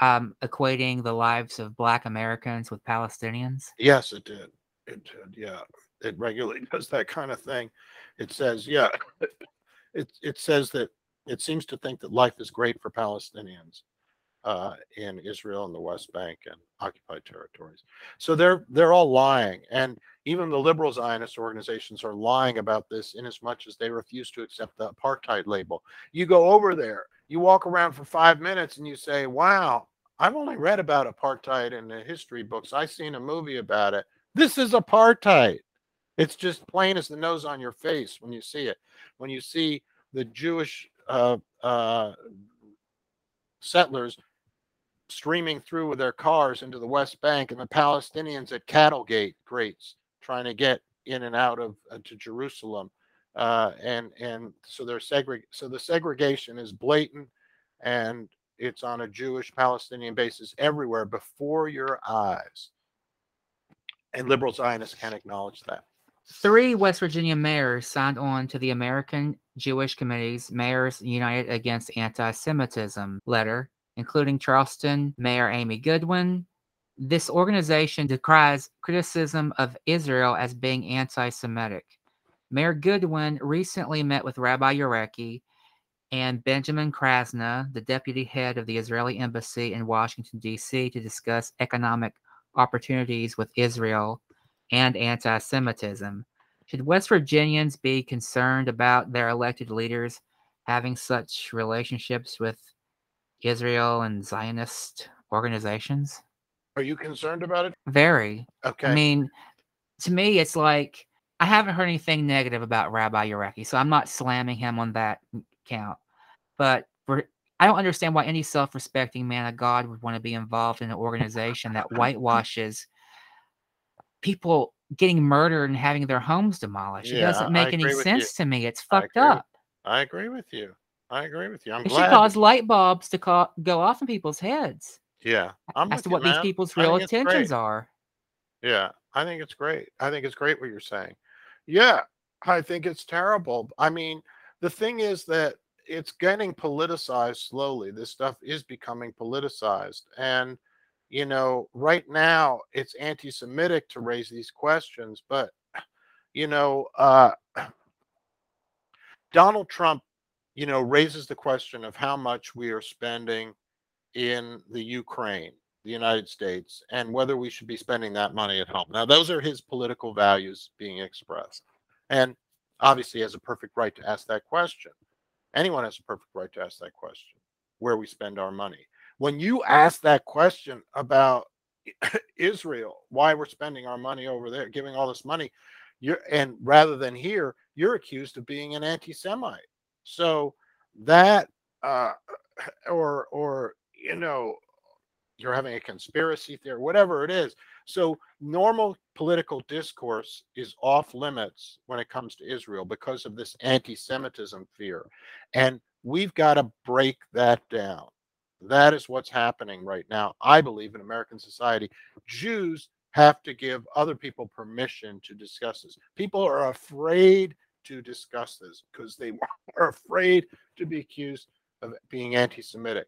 um, equating the lives of Black Americans with Palestinians? Yes, it did. It did. Yeah, it regularly does that kind of thing. It says, yeah, it it says that it seems to think that life is great for Palestinians uh, in Israel and the West Bank and occupied territories. So they're they're all lying, and even the liberal Zionist organizations are lying about this in as much as they refuse to accept the apartheid label. You go over there, you walk around for five minutes, and you say, "Wow, I've only read about apartheid in the history books. I've seen a movie about it. This is apartheid. It's just plain as the nose on your face when you see it. When you see the Jewish Uh, uh, settlers streaming through with their cars into the West Bank, and the Palestinians at cattle gate grates trying to get in and out of uh, to Jerusalem, uh, and and so they're segreg so the segregation is blatant, and it's on a Jewish Palestinian basis everywhere before your eyes, and liberal Zionists can't acknowledge that. Three West Virginia mayors signed on to the American Jewish Committee's Mayors United Against Anti-Semitism letter, including Charleston Mayor Amy Goodwin. This organization decries criticism of Israel as being anti-Semitic. Mayor Goodwin recently met with Rabbi Urecki and Benjamin Krasner, the deputy head of the Israeli embassy in Washington, D C, to discuss economic opportunities with Israel and anti-Semitism. Should West Virginians be concerned about their elected leaders having such relationships with Israel and Zionist organizations? Are you concerned about it? Very. Okay. I mean, to me, it's like, I haven't heard anything negative about Rabbi Urecki, so I'm not slamming him on that count. But we're, I don't understand why any self-respecting man of God would want to be involved in an organization that whitewashes people getting murdered and having their homes demolished. Yeah, it doesn't make any sense to me. It's fucked up. I agree with you. I agree with you. I'm glad. It should cause light bulbs to call, go off in people's heads. Yeah. As to what these people's real intentions are. Yeah. I think it's great. I think it's great what you're saying. Yeah. I think it's terrible. I mean, the thing is that it's getting politicized slowly. This stuff is becoming politicized. And you know, right now it's anti-Semitic to raise these questions, but, you know, uh, Donald Trump, you know, raises the question of how much we are spending in the Ukraine, the United States, and whether we should be spending that money at home. Now, those are his political values being expressed. And obviously he has a perfect right to ask that question. Anyone has a perfect right to ask that question, where we spend our money. When you ask that question about Israel, why we're spending our money over there, giving all this money, you're, and rather than here, you're accused of being an anti-Semite. So that, uh, or, or you know, you're having a conspiracy theory, whatever it is. So normal political discourse is off limits when it comes to Israel because of this anti-Semitism fear. And we've got to break that down. That is what's happening right now, I believe, in American society. Jews have to give other people permission to discuss this. People are afraid to discuss this because they are afraid to be accused of being anti-Semitic.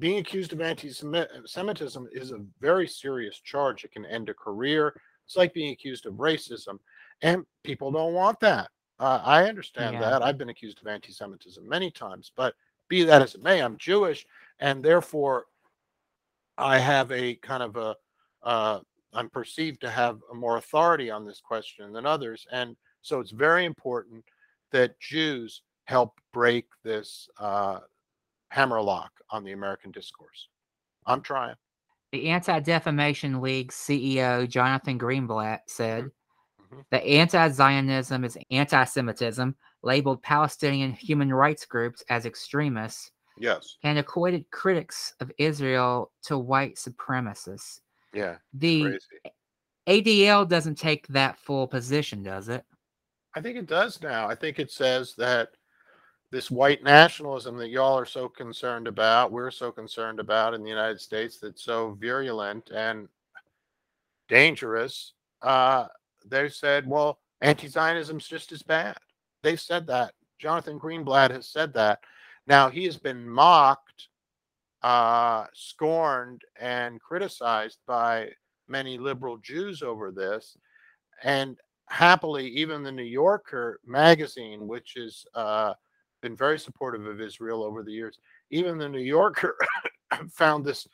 Being accused of anti-Semitism is a very serious charge. It can end a career. It's like being accused of racism, and people don't want that. Uh, I understand yeah. that. I've been accused of anti-Semitism many times, but be that as it may, I'm Jewish, and therefore I have a kind of a, uh, I'm perceived to have a more authority on this question than others. And so it's very important that Jews help break this uh, hammerlock on the American discourse. I'm trying. The Anti-Defamation League C E O, Jonathan Greenblatt, said mm-hmm. that anti-Zionism is anti-Semitism, labeled Palestinian human rights groups as extremists, Yes. And equated critics of Israel to white supremacists. Yeah. The crazy. A D L doesn't take that full position, does it? I think it does now. I think it says that this white nationalism that y'all are so concerned about, we're so concerned about in the United States, that's so virulent and dangerous, uh, they said, well, anti-Zionism's just as bad. They've said that. Jonathan Greenblatt has said that. Now, he has been mocked, uh, scorned, and criticized by many liberal Jews over this. And happily, even the New Yorker magazine, which has uh, been very supportive of Israel over the years, even the New Yorker found this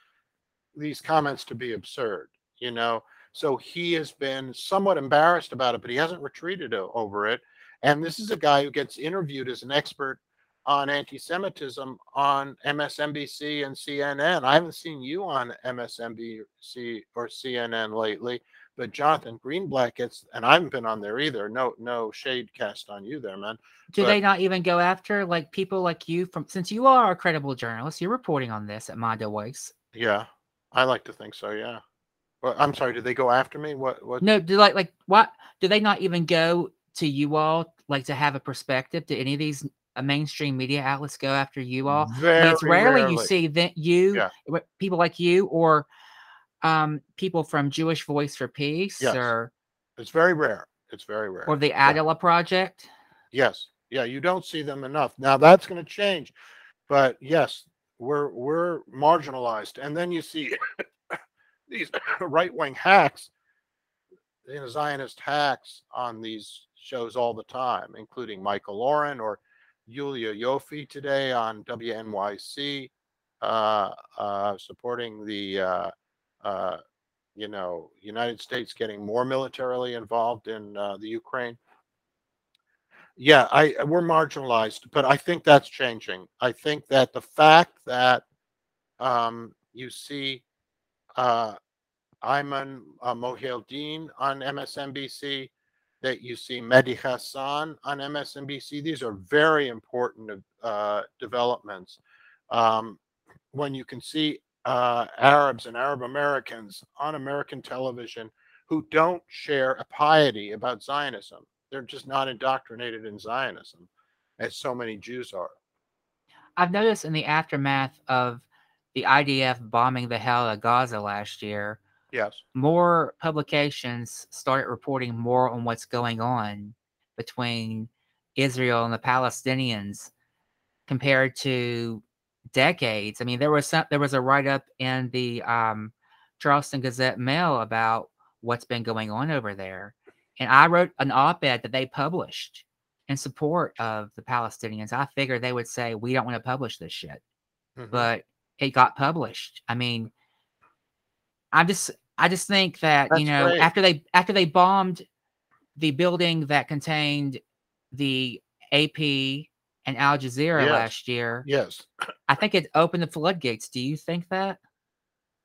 these comments to be absurd, you know. So he has been somewhat embarrassed about it, but he hasn't retreated over it. And this is a guy who gets interviewed as an expert on anti-Semitism on M S N B C and C N N. I haven't seen you on M S N B C or C N N lately, but Jonathan Greenblatt gets, and I haven't been on there either. No, no shade cast on you there, man. Do but, they not even go after like people like you from, since you are a credible journalist, you're reporting on this at Mondoweiss. Yeah, I like to think so. Yeah. Well, I'm sorry. Did they go after me? What? What? No. Do like like what? Do they not even go to you all like to have a perspective? Do any of these uh, mainstream media outlets go after you all? Very I mean, it's rarely, rarely you see that you yeah. people like you or um, people from Jewish Voice for Peace yes. or it's very rare. It's very rare. Or the Adela yeah. Project. Yes. Yeah. You don't see them enough. Now that's going to change, but yes, we're we're marginalized, and then you see. These right-wing hacks, you know, Zionist hacks on these shows all the time, including Michael Oren or Yulia Yoffe today on W N Y C, uh, uh, supporting the, uh, uh, you know, United States getting more militarily involved in uh, the Ukraine. Yeah, I we're marginalized, but I think that's changing. I think that the fact that um, you see. Uh, Ayman uh, Mohyeldin on M S N B C, that you see Mehdi Hassan on M S N B C. These are very important uh, developments. Um, when you can see uh, Arabs and Arab Americans on American television who don't share a piety about Zionism. They're just not indoctrinated in Zionism, as so many Jews are. I've noticed in the aftermath of the I D F bombing the hell out of Gaza last year. Yes. More publications started reporting more on what's going on between Israel and the Palestinians compared to decades. I mean, there was some, there was a write-up in the um, Charleston Gazette Mail about what's been going on over there. And I wrote an op-ed that they published in support of the Palestinians. I figured they would say, we don't want to publish this shit. Mm-hmm. But it got published. I mean, I just, I just think that That's you know, great. after they, after they bombed the building that contained the A P and Al Jazeera yes. last year, yes, I think it opened the floodgates. Do you think that?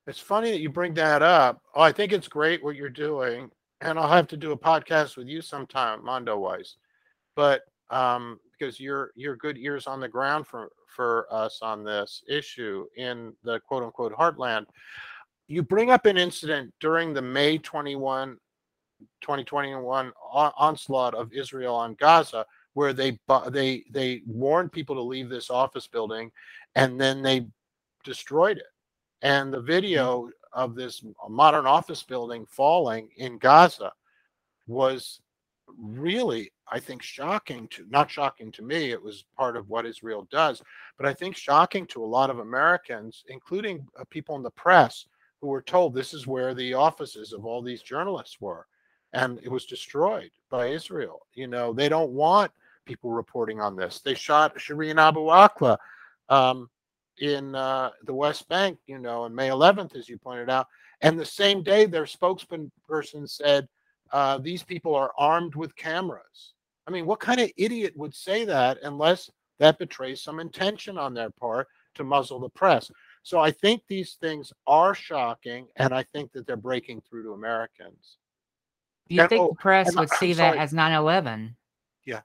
It's funny that you bring that up. Oh, I think it's great what you're doing, and I'll have to do a podcast with you sometime, Mondoweiss, but um, because you're you're good ears on the ground for. for us on this issue in the quote unquote heartland. You bring up an incident during the May twenty-first, twenty twenty-one on- onslaught of Israel on Gaza, where they, they, they warned people to leave this office building and then they destroyed it. And the video of this modern office building falling in Gaza was really, I think, shocking to, not shocking to me, it was part of what Israel does, but I think shocking to a lot of Americans, including uh, people in the press who were told this is where the offices of all these journalists were, and it was destroyed by Israel. You know, they don't want people reporting on this. They shot Shireen Abu Akleh um, in uh, the West Bank, you know, on May eleventh, as you pointed out, and the same day their spokesperson said, Uh, these people are armed with cameras. I mean, what kind of idiot would say that unless that betrays some intention on their part to muzzle the press? So I think these things are shocking, and I think that they're breaking through to Americans. Do you and, think oh, the press would I, see that as nine eleven? Yeah,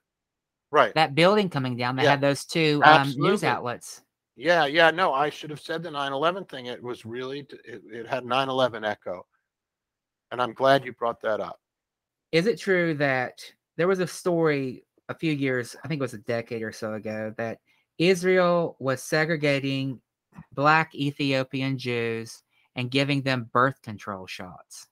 right. That building coming down that yeah. had those two um, news outlets. Yeah, yeah, no, I should have said the nine eleven thing. It was really, it, it had nine eleven echo. And I'm glad you brought that up. Is it true that there was a story a few years, I think it was a decade or so ago, that Israel was segregating Black Ethiopian Jews and giving them birth control shots?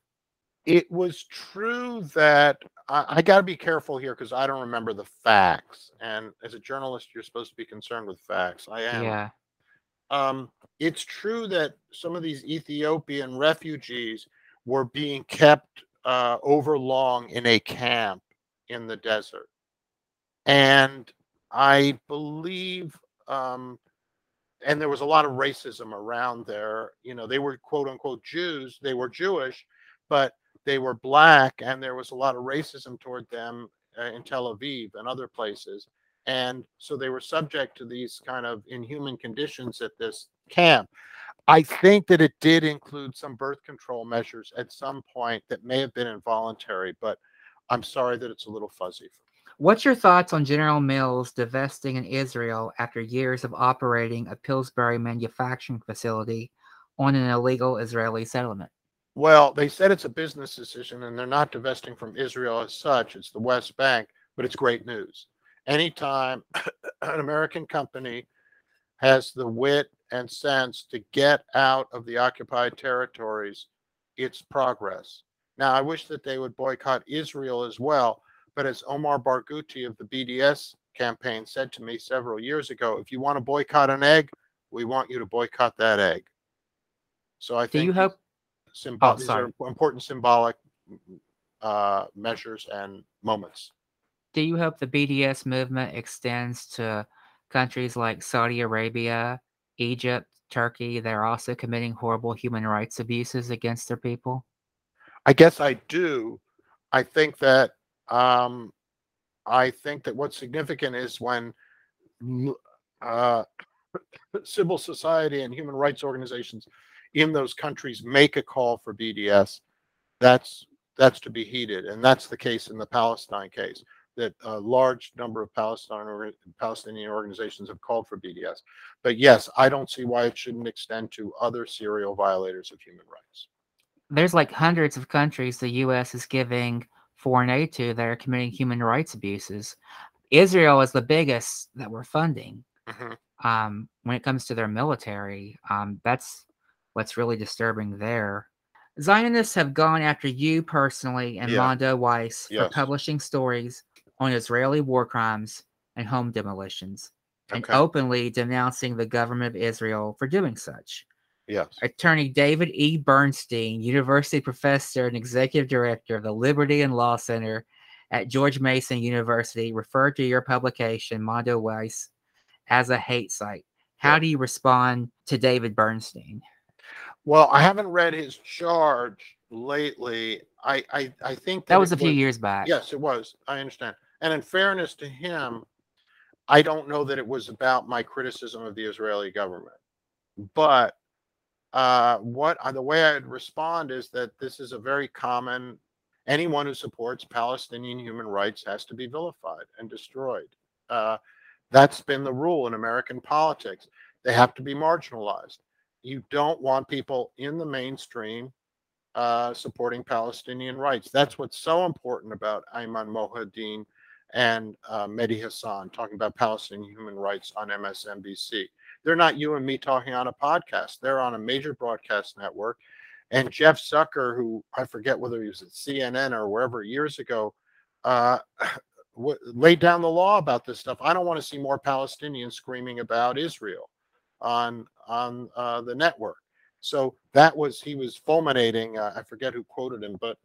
It was true that, I, I got to be careful here because I don't remember the facts. And as a journalist, you're supposed to be concerned with facts. I am. Yeah. Um, it's true that some of these Ethiopian refugees were being kept uh, overlong in a camp in the desert. And I believe, um, and there was a lot of racism around there. You know, they were quote unquote Jews. They were Jewish, but they were Black, and there was a lot of racism toward them uh, in Tel Aviv and other places. And so they were subject to these kind of inhuman conditions at this camp. I think that it did include some birth control measures at some point that may have been involuntary, but I'm sorry that it's a little fuzzy. What's your thoughts on General Mills divesting in Israel after years of operating a Pillsbury manufacturing facility on an illegal Israeli settlement? Well, they said it's a business decision, and they're not divesting from Israel as such. It's the West Bank, but it's great news. Anytime an American company has the wit and sense to get out of the occupied territories, it's progress. Now, I wish that they would boycott Israel as well, but as Omar Barghouti of the B D S campaign said to me several years ago, if you want to boycott an egg, we want you to boycott that egg. So I think... Do you hope- Symb- oh, these are important symbolic uh, measures and moments. Do you hope the B D S movement extends to countries like Saudi Arabia, Egypt, Turkey that are also committing horrible human rights abuses against their people? I guess I do. I think that um, I think that what's significant is when uh, civil society and human rights organizations in those countries make a call for B D S. That's that's to be heeded, and that's the case in the Palestine case, that a large number of Palestine or Palestinian organizations have called for B D S. But yes, I don't see why it shouldn't extend to other serial violators of human rights. There's like hundreds of countries the U S is giving foreign aid to that are committing human rights abuses. Israel is the biggest that we're funding. Mm-hmm. Um, when it comes to their military, um, that's what's really disturbing there. Zionists have gone after you personally and yeah. Mondoweiss yes. for publishing stories on Israeli war crimes and home demolitions, and okay. openly denouncing the government of Israel for doing such. Yes. Attorney David E. Bernstein, university professor and executive director of the Liberty and Law Center at George Mason University, referred to your publication, Mondoweiss, as a hate site. How yeah. do you respond to David Bernstein? Well, I haven't read his charge lately. I I, I think that, that was a few was, years back. Yes, it was. I understand. And in fairness to him, I don't know that it was about my criticism of the Israeli government. But uh, what the way I'd respond is that this is a very common. Anyone who supports Palestinian human rights has to be vilified and destroyed. Uh, that's been the rule in American politics. They have to be marginalized. You don't want people in the mainstream uh, supporting Palestinian rights. That's what's so important about Ayman Mohyeldin and uh, Mehdi Hassan talking about Palestinian human rights on M S N B C. They're not you and me talking on a podcast. They're on a major broadcast network. And Jeff Zucker, who I forget whether he was at C N N or wherever years ago, uh, w- laid down the law about this stuff. I don't want to see more Palestinians screaming about Israel on on uh, the network. So that was, he was fulminating, uh, I forget who quoted him, but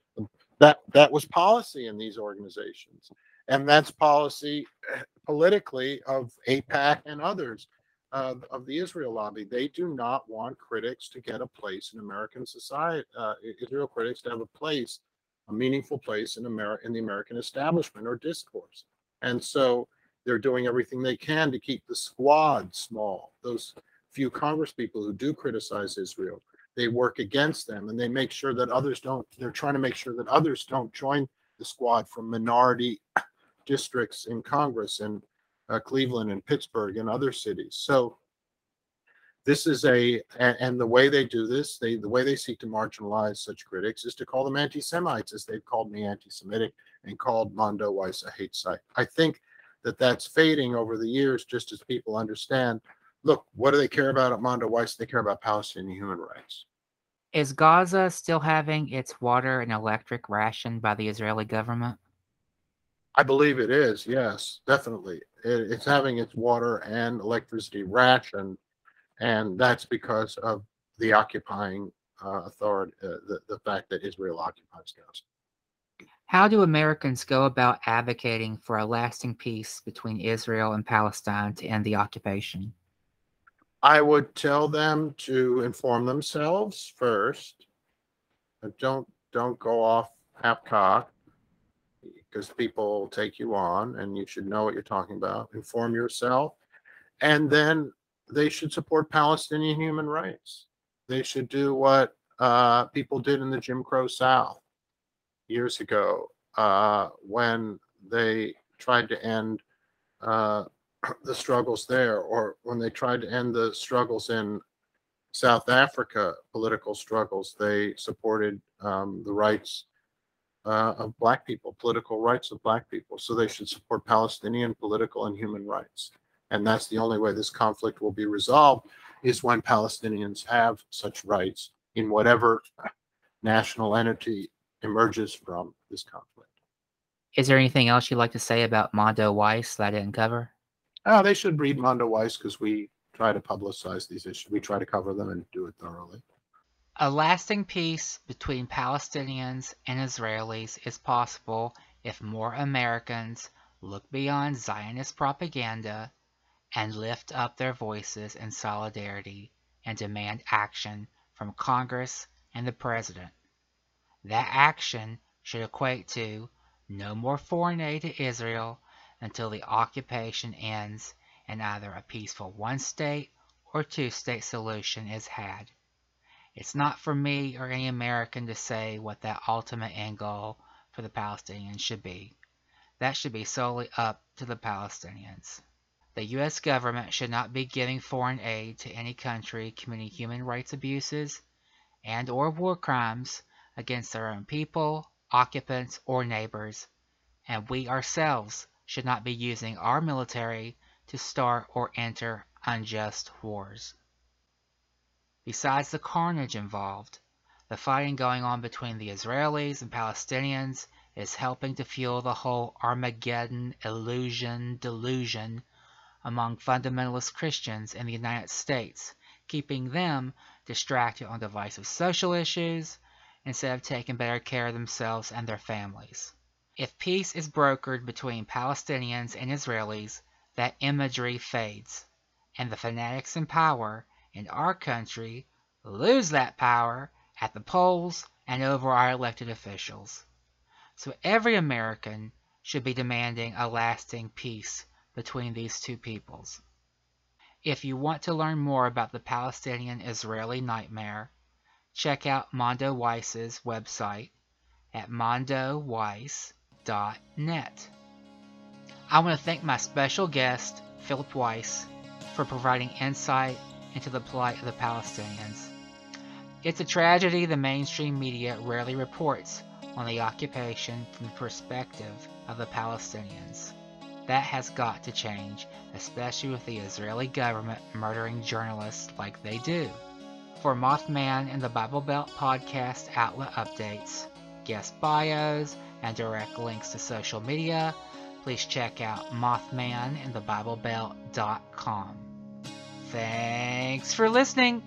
that that was policy in these organizations. And that's policy politically of AIPAC and others uh, of the Israel lobby. They do not want critics to get a place in American society, uh, Israel critics to have a place, a meaningful place in, Amer- in the American establishment or discourse. And so they're doing everything they can to keep the squad small. Those few congresspeople who do criticize Israel, they work against them, and they make sure that others don't, they're trying to make sure that others don't join the squad from minority districts in Congress and uh, Cleveland and Pittsburgh and other cities. So This is a, and the way they do this, they, the way they seek to marginalize such critics is to call them anti-Semites, as they've called me anti-Semitic and called Mondoweiss a hate site. I think that that's fading over the years, just as people understand, look, what do they care about at Mondoweiss? They care about Palestinian human rights. Is Gaza still having its water and electric rationed by the Israeli government? I believe it is, yes, definitely. It, it's having its water and electricity rationed. And that's because of the occupying uh, authority, uh, the, the fact that Israel occupies Gaza. How do Americans go about advocating for a lasting peace between Israel and Palestine to end the occupation? I would tell them to inform themselves first. Don't, don't go off half-cocked, because people will take you on, and you should know what you're talking about. Inform yourself, and then they should support Palestinian human rights. They should do what uh, people did in the Jim Crow South years ago uh, when they tried to end uh, the struggles there, or when they tried to end the struggles in South Africa, political struggles. They supported um, the rights uh, of black people, political rights of black people. So they should support Palestinian political and human rights. And that's the only way this conflict will be resolved, is when Palestinians have such rights in whatever national entity emerges from this conflict. Is there anything else you'd like to say about Mondoweiss that I didn't cover? Oh, they should read Mondoweiss, because we try to publicize these issues. We try to cover them and do it thoroughly. A lasting peace between Palestinians and Israelis is possible if more Americans look beyond Zionist propaganda and lift up their voices in solidarity and demand action from Congress and the President. That action should equate to no more foreign aid to Israel until the occupation ends and either a peaceful one-state or two-state solution is had. It's not for me or any American to say what that ultimate end goal for the Palestinians should be. That should be solely up to the Palestinians. The U S government should not be giving foreign aid to any country committing human rights abuses and or war crimes against their own people, occupants, or neighbors, and we ourselves should not be using our military to start or enter unjust wars. Besides the carnage involved, the fighting going on between the Israelis and Palestinians is helping to fuel the whole Armageddon illusion delusion among fundamentalist Christians in the United States, keeping them distracted on divisive social issues instead of taking better care of themselves and their families. If peace is brokered between Palestinians and Israelis, that imagery fades, and the fanatics in power in our country lose that power at the polls and over our elected officials. So every American should be demanding a lasting peace between these two peoples. If you want to learn more about the Palestinian-Israeli nightmare, check out Mondoweiss' website at mondoweiss dot net. I want to thank my special guest, Philip Weiss, for providing insight into the plight of the Palestinians. It's a tragedy the mainstream media rarely reports on the occupation from the perspective of the Palestinians. That has got to change, especially with the Israeli government murdering journalists like they do. For Mothman and the Bible Belt podcast outlet updates, guest bios, and direct links to social media, please check out mothman in the bible belt dot com. Thanks for listening!